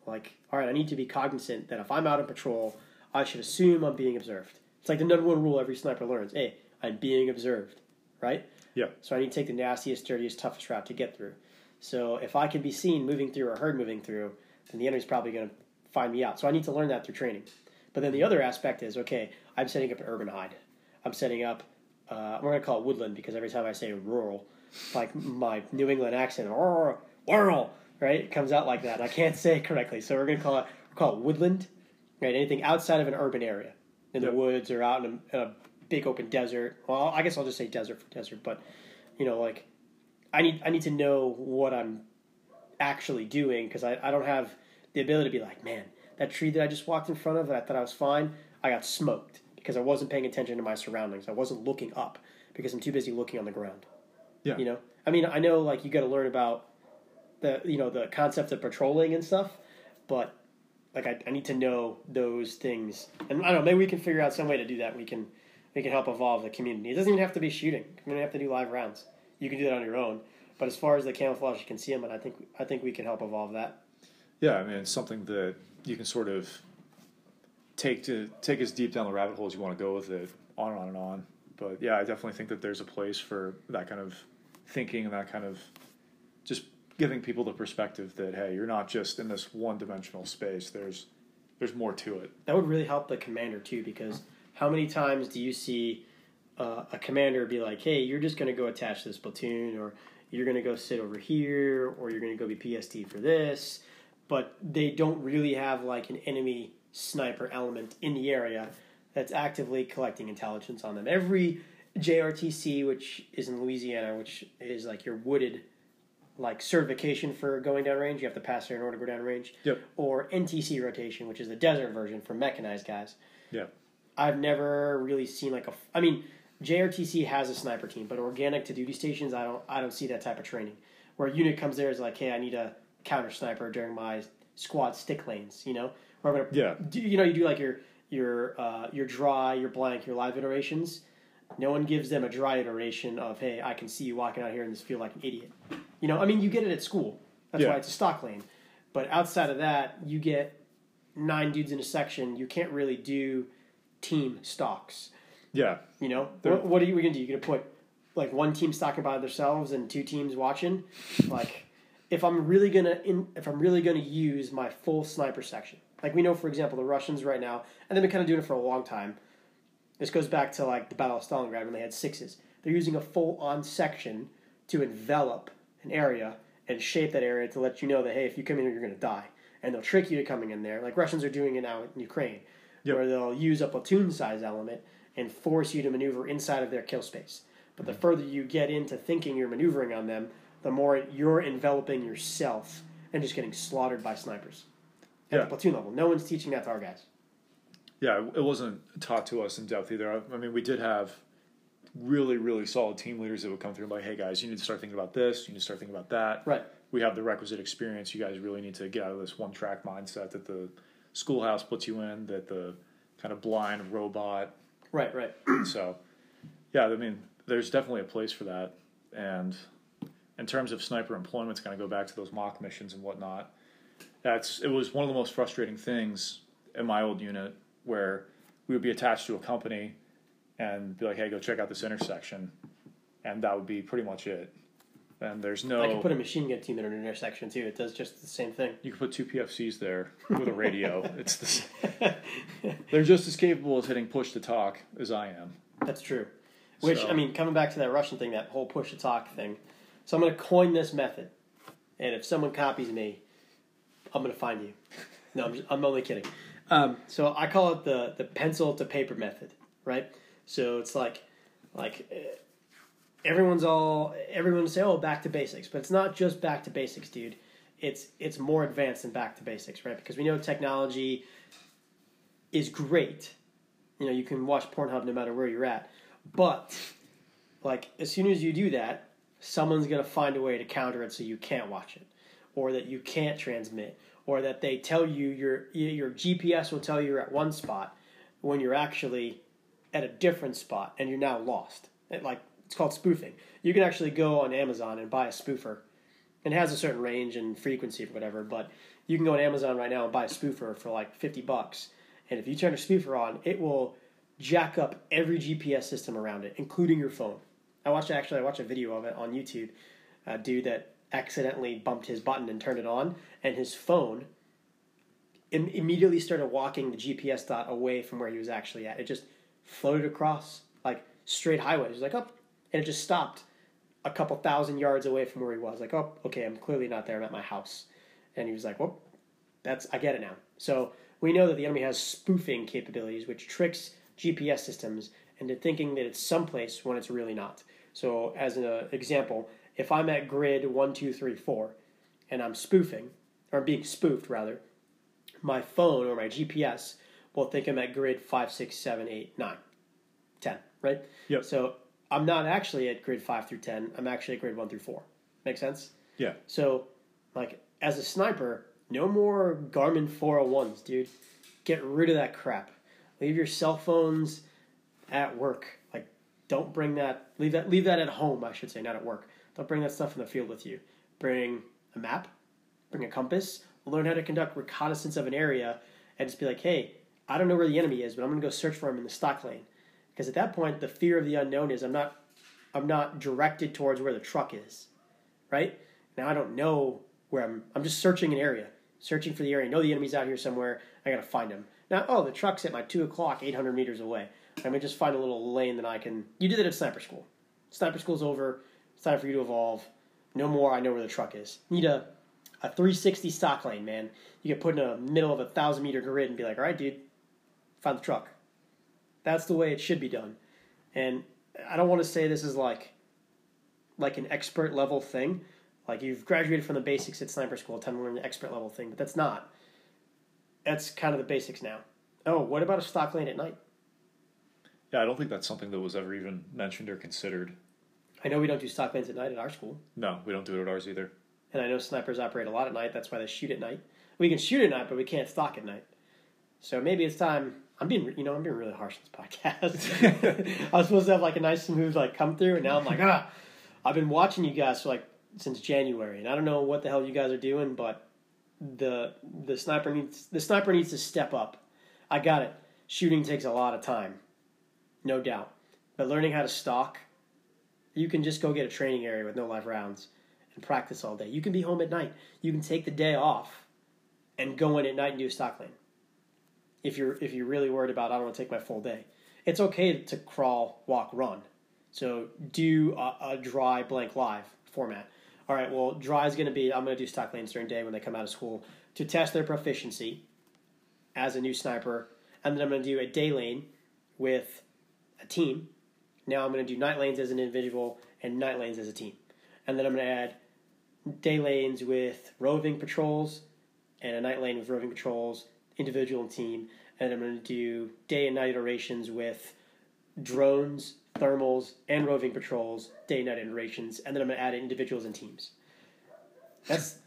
like, all right, I need to be cognizant that if I'm out on patrol, I should assume I'm being observed. It's like the number one rule every sniper learns. Hey, I'm being observed, right? Yeah. So I need to take the nastiest, dirtiest, toughest route to get through. So if I can be seen moving through or heard moving through, then the enemy's probably going to find me out. So I need to learn that through training. But then the other aspect is, okay, I'm setting up an urban hide. I'm setting up, we're going to call it woodland because every time I say rural, like my New England accent, rural, right? It comes out like that. And I can't say it correctly. So we're going to call it woodland, right? Anything outside of an urban area in the woods or out in a big open desert. Well, I guess I'll just say desert for desert, but you know, like I need to know what I'm actually doing because I don't have the ability to be like, man, that tree that I just walked in front of that I thought I was fine, I got smoked because I wasn't paying attention to my surroundings. I wasn't looking up because I'm too busy looking on the ground. Yeah. You know? I mean, I know like you gotta learn about the concept of patrolling and stuff, but like I need to know those things. And I don't know, maybe we can figure out some way to do that. We can help evolve the community. It doesn't even have to be shooting. You don't have to do live rounds. You can do that on your own. But as far as the camouflage, you can see them, and I think we can help evolve that. Yeah, I mean, it's something that you can sort of take as deep down the rabbit hole as you want to go with it, on and on. But yeah, I definitely think that there's a place for that kind of thinking and that kind of just giving people the perspective that, hey, you're not just in this one-dimensional space. There's more to it. That would really help the commander, too, because how many times do you see a commander be like, hey, you're just going to go attach to this platoon, or you're going to go sit over here, or you're going to go be PST for this, but they don't really have like an enemy sniper element in the area that's actively collecting intelligence on them. Every JRTC, which is in Louisiana, which is like your wooded like certification for going downrange, you have to pass there in order to go downrange, yep. Or NTC rotation, which is the desert version for mechanized guys. Yeah. I've never really seen like JRTC has a sniper team, but organic to duty stations, I don't see that type of training. Where a unit comes there is like, hey, I need a counter sniper during my squad stick lanes, you know? Or I'm gonna, you do like your dry, your blank, your live iterations. No one gives them a dry iteration of, hey, I can see you walking out here in this field like an idiot. You know, I mean, you get it at school. That's why it's a stock lane. But outside of that, you get 9 dudes in a section. You can't really do team stocks. Yeah. You know, what are you going to do? You're going to put like one team stocking by themselves and 2 teams watching. Like if I'm really going to use my full sniper section, like we know, for example, the Russians right now, and they've been kind of doing it for a long time. This goes back to like the Battle of Stalingrad when they had 6s. They're using a full on section to envelop an area and shape that area to let you know that, hey, if you come in here, you're going to die. And they'll trick you to coming in there. Like Russians are doing it now in Ukraine. Yep. Where they'll use a platoon size element and force you to maneuver inside of their kill space. But the further you get into thinking you're maneuvering on them, the more you're enveloping yourself and just getting slaughtered by snipers at the platoon level. No one's teaching that to our guys. Yeah, it wasn't taught to us in depth either. I mean, we did have really, really solid team leaders that would come through and be like, hey, guys, you need to start thinking about this. You need to start thinking about that. Right. We have the requisite experience. You guys really need to get out of this one-track mindset that the schoolhouse puts you in, that the kind of blind robot. Right. So, yeah, I mean, there's definitely a place for that. And in terms of sniper employment, it's going to go back to those mock missions and whatnot. It was one of the most frustrating things in my old unit where we would be attached to a company and be like, hey, go check out this intersection. And that would be pretty much it. And there's no... I can put a machine gun team in an intersection, too. It does just the same thing. You can put 2 PFCs there with a radio. It's the same. They're just as capable of hitting push-to-talk as I am. That's true. Which, so, I mean, coming back to that Russian thing, that whole push-to-talk thing. So I'm going to coin this method. And if someone copies me, I'm going to find you. No, I'm only kidding. So I call it the pencil-to-paper method, right? So it's like everyone's saying, oh, back to basics, but it's not just back to basics, dude. It's more advanced than back to basics, right? Because we know technology is great. You know, you can watch Pornhub no matter where you're at, but like as soon as you do that, someone's gonna find a way to counter it so you can't watch it, or that you can't transmit, or that they tell you your GPS will tell you you're at one spot when you're actually at a different spot and you're now lost. It's called spoofing. You can actually go on Amazon and buy a spoofer. It has a certain range and frequency or whatever, but you can go on Amazon right now and buy a spoofer for like $50. And if you turn a spoofer on, it will jack up every GPS system around it, including your phone. I watched a video of it on YouTube. A dude that accidentally bumped his button and turned it on, and his phone immediately started walking the GPS dot away from where he was actually at. It just floated across like straight highways. It was like, oh, and it just stopped a couple thousand yards away from where he was. Like, oh, okay, I'm clearly not there. I'm at my house. And he was like, well, I get it now. So we know that the enemy has spoofing capabilities, which tricks GPS systems into thinking that it's someplace when it's really not. So as an example, if I'm at grid 1, 2, 3, 4, and I'm spoofing, or being spoofed rather, my phone or my GPS will think I'm at grid 5, 6, 7, 8, 9, 10, right? Yep. So I'm not actually at grid 5 through 10. I'm actually at grid 1 through 4. Make sense? Yeah. So, as a sniper, no more Garmin 401s, dude. Get rid of that crap. Leave your cell phones at work. Don't bring that. Leave that at home, I should say, not at work. Don't bring that stuff in the field with you. Bring a map. Bring a compass. Learn how to conduct reconnaissance of an area and just be like, hey, I don't know where the enemy is, but I'm going to go search for him in the stock lane. Because at that point, the fear of the unknown is I'm not directed towards where the truck is, right? Now I don't know where I'm just searching an area, searching for the area. I know the enemy's out here somewhere. I got to find him. Now, oh, the truck's at my 2 o'clock, 800 meters away. I'm going to just find a little lane that I can. You do that at sniper school. Sniper school's over. It's time for you to evolve. No more I know where the truck is. Need a 360 stock lane, man. You get put in the middle of a 1,000-meter grid and be like, all right, dude, find the truck. That's the way it should be done. And I don't want to say this is like an expert level thing. Like you've graduated from the basics at sniper school, time to learn the expert level thing, but that's not. That's kind of the basics now. Oh, what about a stock lane at night? Yeah, I don't think that's something that was ever even mentioned or considered. I know we don't do stock lanes at night at our school. No, we don't do it at ours either. And I know snipers operate a lot at night. That's why they shoot at night. We can shoot at night, but we can't stock at night. So maybe it's time. I'm being really harsh on this podcast. I was supposed to have a nice smooth come through, and now I'm I've been watching you guys for since January, and I don't know what the hell you guys are doing, but the sniper needs to step up. I got it. Shooting takes a lot of time, no doubt, but learning how to stalk, you can just go get a training area with no live rounds and practice all day. You can be home at night. You can take the day off and go in at night and do a stock lane. If you're really worried about, I don't want to take my full day. It's okay to crawl, walk, run. So do a dry, blank, live format. All right, well, dry is going to be, I'm going to do stock lanes during the day when they come out of school to test their proficiency as a new sniper. And then I'm going to do a day lane with a team. Now I'm going to do night lanes as an individual and night lanes as a team. And then I'm going to add day lanes with roving patrols and a night lane with roving patrols, individual and team, and I'm going to do day and night iterations with drones, thermals, and roving patrols, day and night iterations, and then I'm going to add individuals and teams.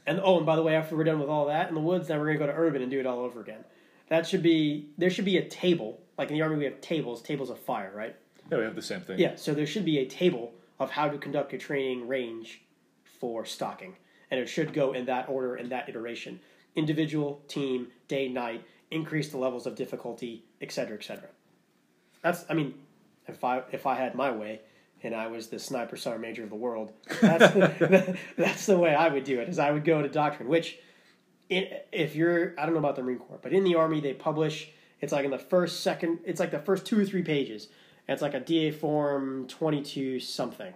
And by the way, after we're done with all that in the woods, then we're going to go to urban and do it all over again. There should be a table. In the Army, we have tables of fire, right? Yeah, we have the same thing. Yeah, so there should be a table of how to conduct a training range for stalking, and it should go in that order and that iteration. Individual, team, day, night, increase the levels of difficulty, et cetera, et cetera. If I had my way and I was the sniper sergeant major of the world, that's the way I would do it, is I would go to doctrine, which I don't know about the Marine Corps, but in the Army they publish, it's like the first 2 or 3 pages. And it's like a DA Form 22 something.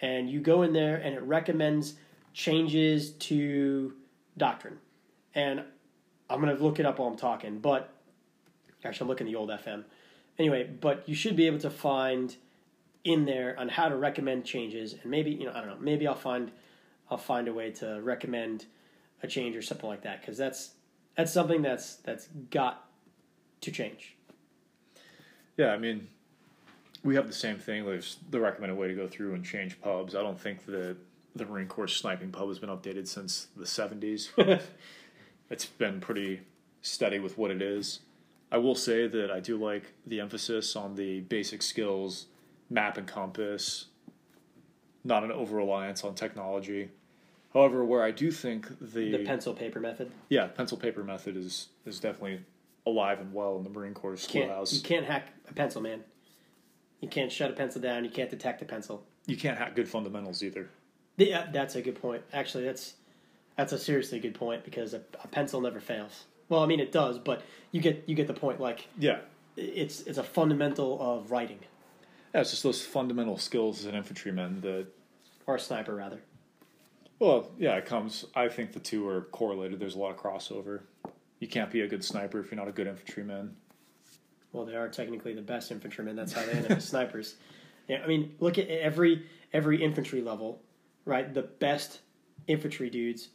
And you go in there and it recommends changes to doctrine. And I'm going to look it up while I'm talking, but actually I'm looking at the old FM. Anyway, but you should be able to find in there on how to recommend changes, and maybe, you know, I don't know, maybe I'll find a way to recommend a change or something like that, because that's something that's got to change. Yeah, I mean, we have the same thing. There's the recommended way to go through and change pubs. I don't think the Marine Corps sniping pub has been updated since the 70s. It's been pretty steady with what it is. I will say that I do like the emphasis on the basic skills, map and compass, not an over-reliance on technology. However, where I do think the pencil paper method. Yeah, pencil paper method is definitely alive and well in the Marine Corps schoolhouse. You can't hack a pencil, man. You can't shut a pencil down. You can't detect a pencil. You can't hack good fundamentals either. Yeah, that's a good point. Actually, that's a seriously good point, because a pencil never fails. Well, I mean, it does, but you get the point. Like, yeah, it's a fundamental of writing. Yeah, it's just those fundamental skills as an infantryman that... Or a sniper, rather. Well, yeah, it comes... I think the two are correlated. There's a lot of crossover. You can't be a good sniper if you're not a good infantryman. Well, they are technically the best infantrymen. That's how they end up as snipers. Yeah, I mean, look at every infantry level, right? The best infantry dudes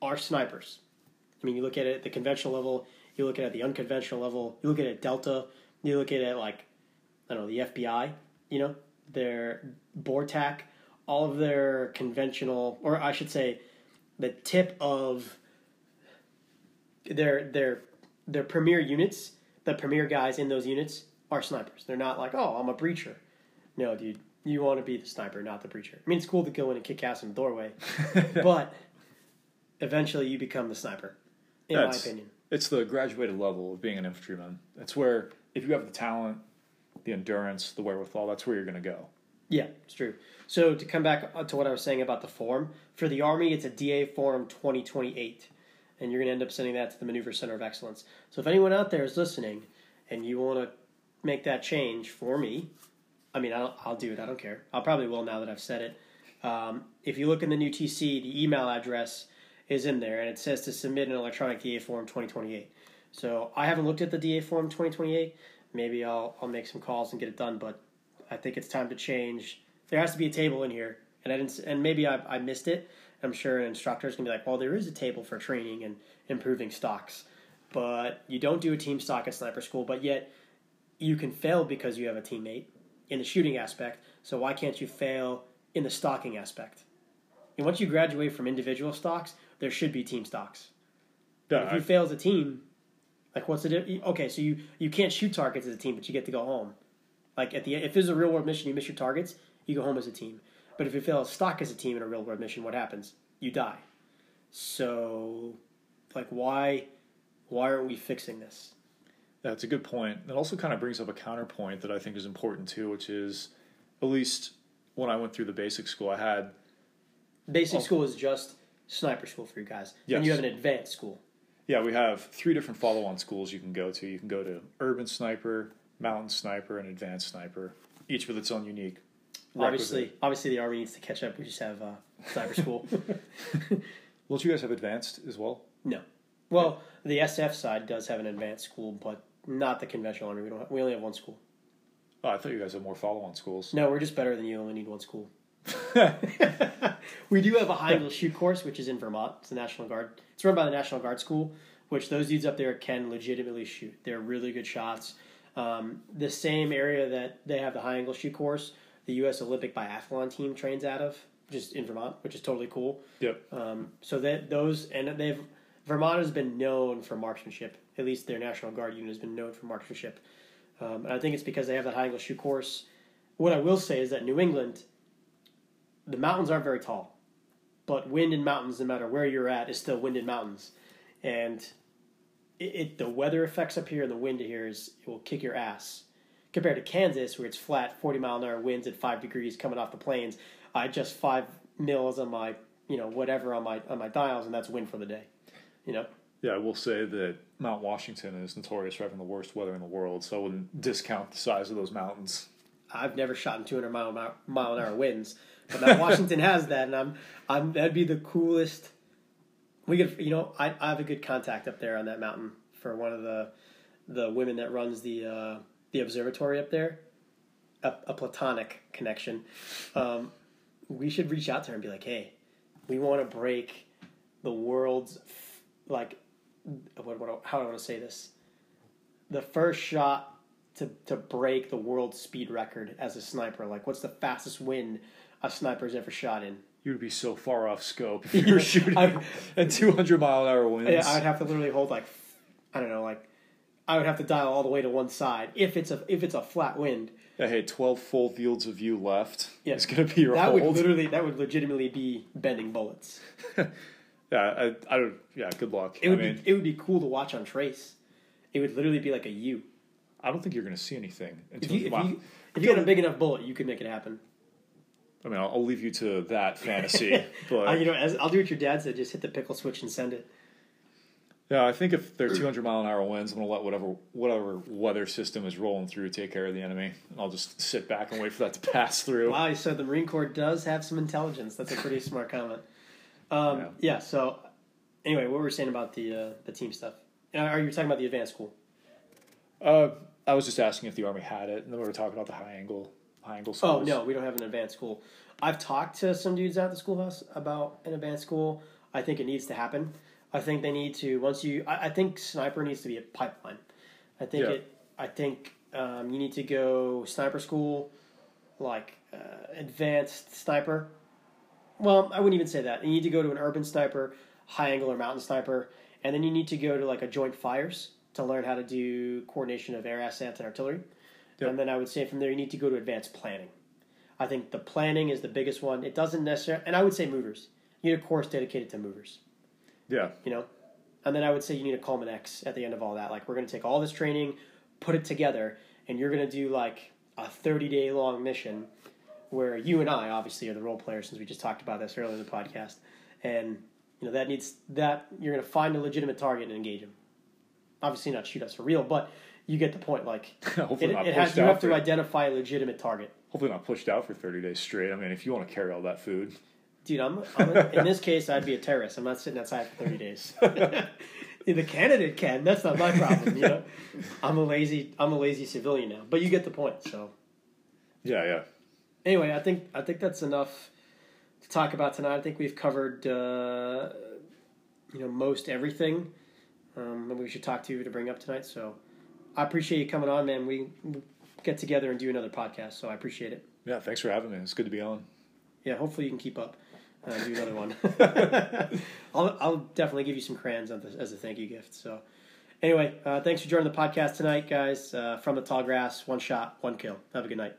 are snipers. I mean, you look at it at the conventional level, you look at it at the unconventional level, you look at it at Delta, you look at it at, like, I don't know, the FBI, you know, their BORTAC, all of their conventional, or I should say, the tip of their premier units, the premier guys in those units are snipers. They're not like, oh, I'm a breacher. No, dude, you want to be the sniper, not the breacher. I mean, it's cool to go in and kick ass in the doorway, but eventually you become the sniper, in my opinion. It's the graduated level of being an infantryman. That's where, if you have the talent, the endurance, the wherewithal, that's where you're going to go. Yeah, it's true. So to come back to what I was saying about the form, for the Army, it's a DA Form 2028, and you're going to end up sending that to the Maneuver Center of Excellence. So if anyone out there is listening and you want to make that change for me, I mean, I'll do it. I don't care. I'll probably will now that I've said it. If you look in the new TC, the email address is in there, and it says to submit an electronic DA Form 2028. So I haven't looked at the DA Form 2028, Maybe I'll make some calls and get it done, but I think it's time to change. There has to be a table in here, and maybe I missed it. I'm sure an instructor is going to be like, well, there is a table for training and improving stocks, but you don't do a team stock at sniper school, but yet you can fail because you have a teammate in the shooting aspect, so why can't you fail in the stocking aspect? And once you graduate from individual stocks, there should be team stocks. But if you fail as a team... Like, what's the difference? Okay, so you can't shoot targets as a team, but you get to go home. Like, if there's a real-world mission, you miss your targets, you go home as a team. But if you fail a stock as a team in a real-world mission, what happens? You die. So, like, why aren't we fixing this? That's a good point. That also kind of brings up a counterpoint that I think is important, too, which is, at least when I went through the basic school, I had... Basic school is just sniper school for you guys. Yes. And you have an advanced school. Yeah, we have three different follow-on schools you can go to. You can go to Urban Sniper, Mountain Sniper, and Advanced Sniper, each with its own unique requisite. Obviously, the Army needs to catch up. We just have Sniper School. Well, do you guys have Advanced as well? No. Well, the SF side does have an Advanced school, but not the conventional Army. We only have one school. Oh, I thought you guys had more follow-on schools. No, we're just better than you. Only need one school. We do have a high angle shoot course, which is in Vermont. It's the National Guard. It's run by the National Guard School, which those dudes up there can legitimately shoot. They're really good shots. The same area that they have the high angle shoot course, the U.S. Olympic biathlon team trains out of, just in Vermont, which is totally cool. Yep. So that those and they've Vermont has been known for marksmanship. At least their National Guard unit has been known for marksmanship. And I think it's because they have that high angle shoot course. What I will say is that New England. The mountains aren't very tall, but wind in mountains, no matter where you're at, is still wind in mountains. And the weather effects up here and the wind here it will kick your ass. Compared to Kansas, where it's flat, 40-mile-an-hour winds at 5 degrees coming off the plains, I just 5 mils on my, you know, whatever on my dials, and that's wind for the day, you know? Yeah, I will say that Mount Washington is notorious for having the worst weather in the world, so I wouldn't discount the size of those mountains. I've never shot in 200-mile-an-hour winds. But now Washington has that, and I'm that'd be the coolest. We could, you know, I have a good contact up there on that mountain for one of the women that runs the the observatory up there, a platonic connection, we should reach out to her and be like, hey, we want to break the world's, like, how do I want to say this? The first shot to break the world speed record as a sniper. Like, what's the fastest wind a sniper's ever shot in? You'd be so far off scope if you were shooting at 200 mile an hour winds. Yeah, I'd have to literally hold, like, I don't know, like, I would have to dial all the way to one side if it's a flat wind. Hey, 12 full fields of view left is going to be your hold. That would legitimately be bending bullets. Yeah, good luck. It would be cool to watch on trace. It would literally be like a U. I don't think you're going to see anything. If you got a big enough bullet, you can make it happen. I mean, I'll leave you to that fantasy. But I'll do what your dad said. Just hit the pickle switch and send it. Yeah, I think if they're 200 mile an hour winds, I'm gonna let whatever weather system is rolling through take care of the enemy, and I'll just sit back and wait for that to pass through. Wow, so the Marine Corps does have some intelligence. That's a pretty smart comment. Yeah. So, anyway, what were we saying about the team stuff? Are you talking about the advanced school? I was just asking if the Army had it, and then we were talking about the high angle schools. Oh no, we don't have an advanced school. I've talked to some dudes out at the schoolhouse about an advanced school. I think it needs to happen. I think they need to I think sniper needs to be a pipeline. I think you need to go sniper school, like advanced sniper. Well, I wouldn't even say that. You need to go to an urban sniper, high angle or mountain sniper, and then you need to go to like a joint fires to learn how to do coordination of air assets and artillery. Yep. And then I would say from there you need to go to advanced planning. I think the planning is the biggest one. It doesn't necessarily, and I would say movers. You need a course dedicated to movers. Yeah. And then I would say you need a Culminex at the end of all that. Like, we're going to take all this training, put it together, and you're going to do like a 30-day long mission where you and I obviously are the role players, since we just talked about this earlier in the podcast. And you're going to find a legitimate target and engage them. Obviously not shoot us for real, but you get the point. Like, you have to identify a legitimate target. Hopefully not pushed out for 30 days straight. I mean, if you want to carry all that food. Dude, in this case, I'd be a terrorist. I'm not sitting outside for 30 days. The candidate can. That's not my problem. I'm a lazy civilian now. But you get the point. So. Yeah. Anyway, I think that's enough to talk about tonight. I think we've covered most everything that we should talk to bring up tonight. So, I appreciate you coming on, man. We get together and do another podcast. So I appreciate it. Yeah, thanks for having me. It's good to be on. Yeah, hopefully you can keep up. Do another one. I'll definitely give you some crayons as a thank you gift. So, anyway, thanks for joining the podcast tonight, guys. From the tall grass, one shot, one kill. Have a good night.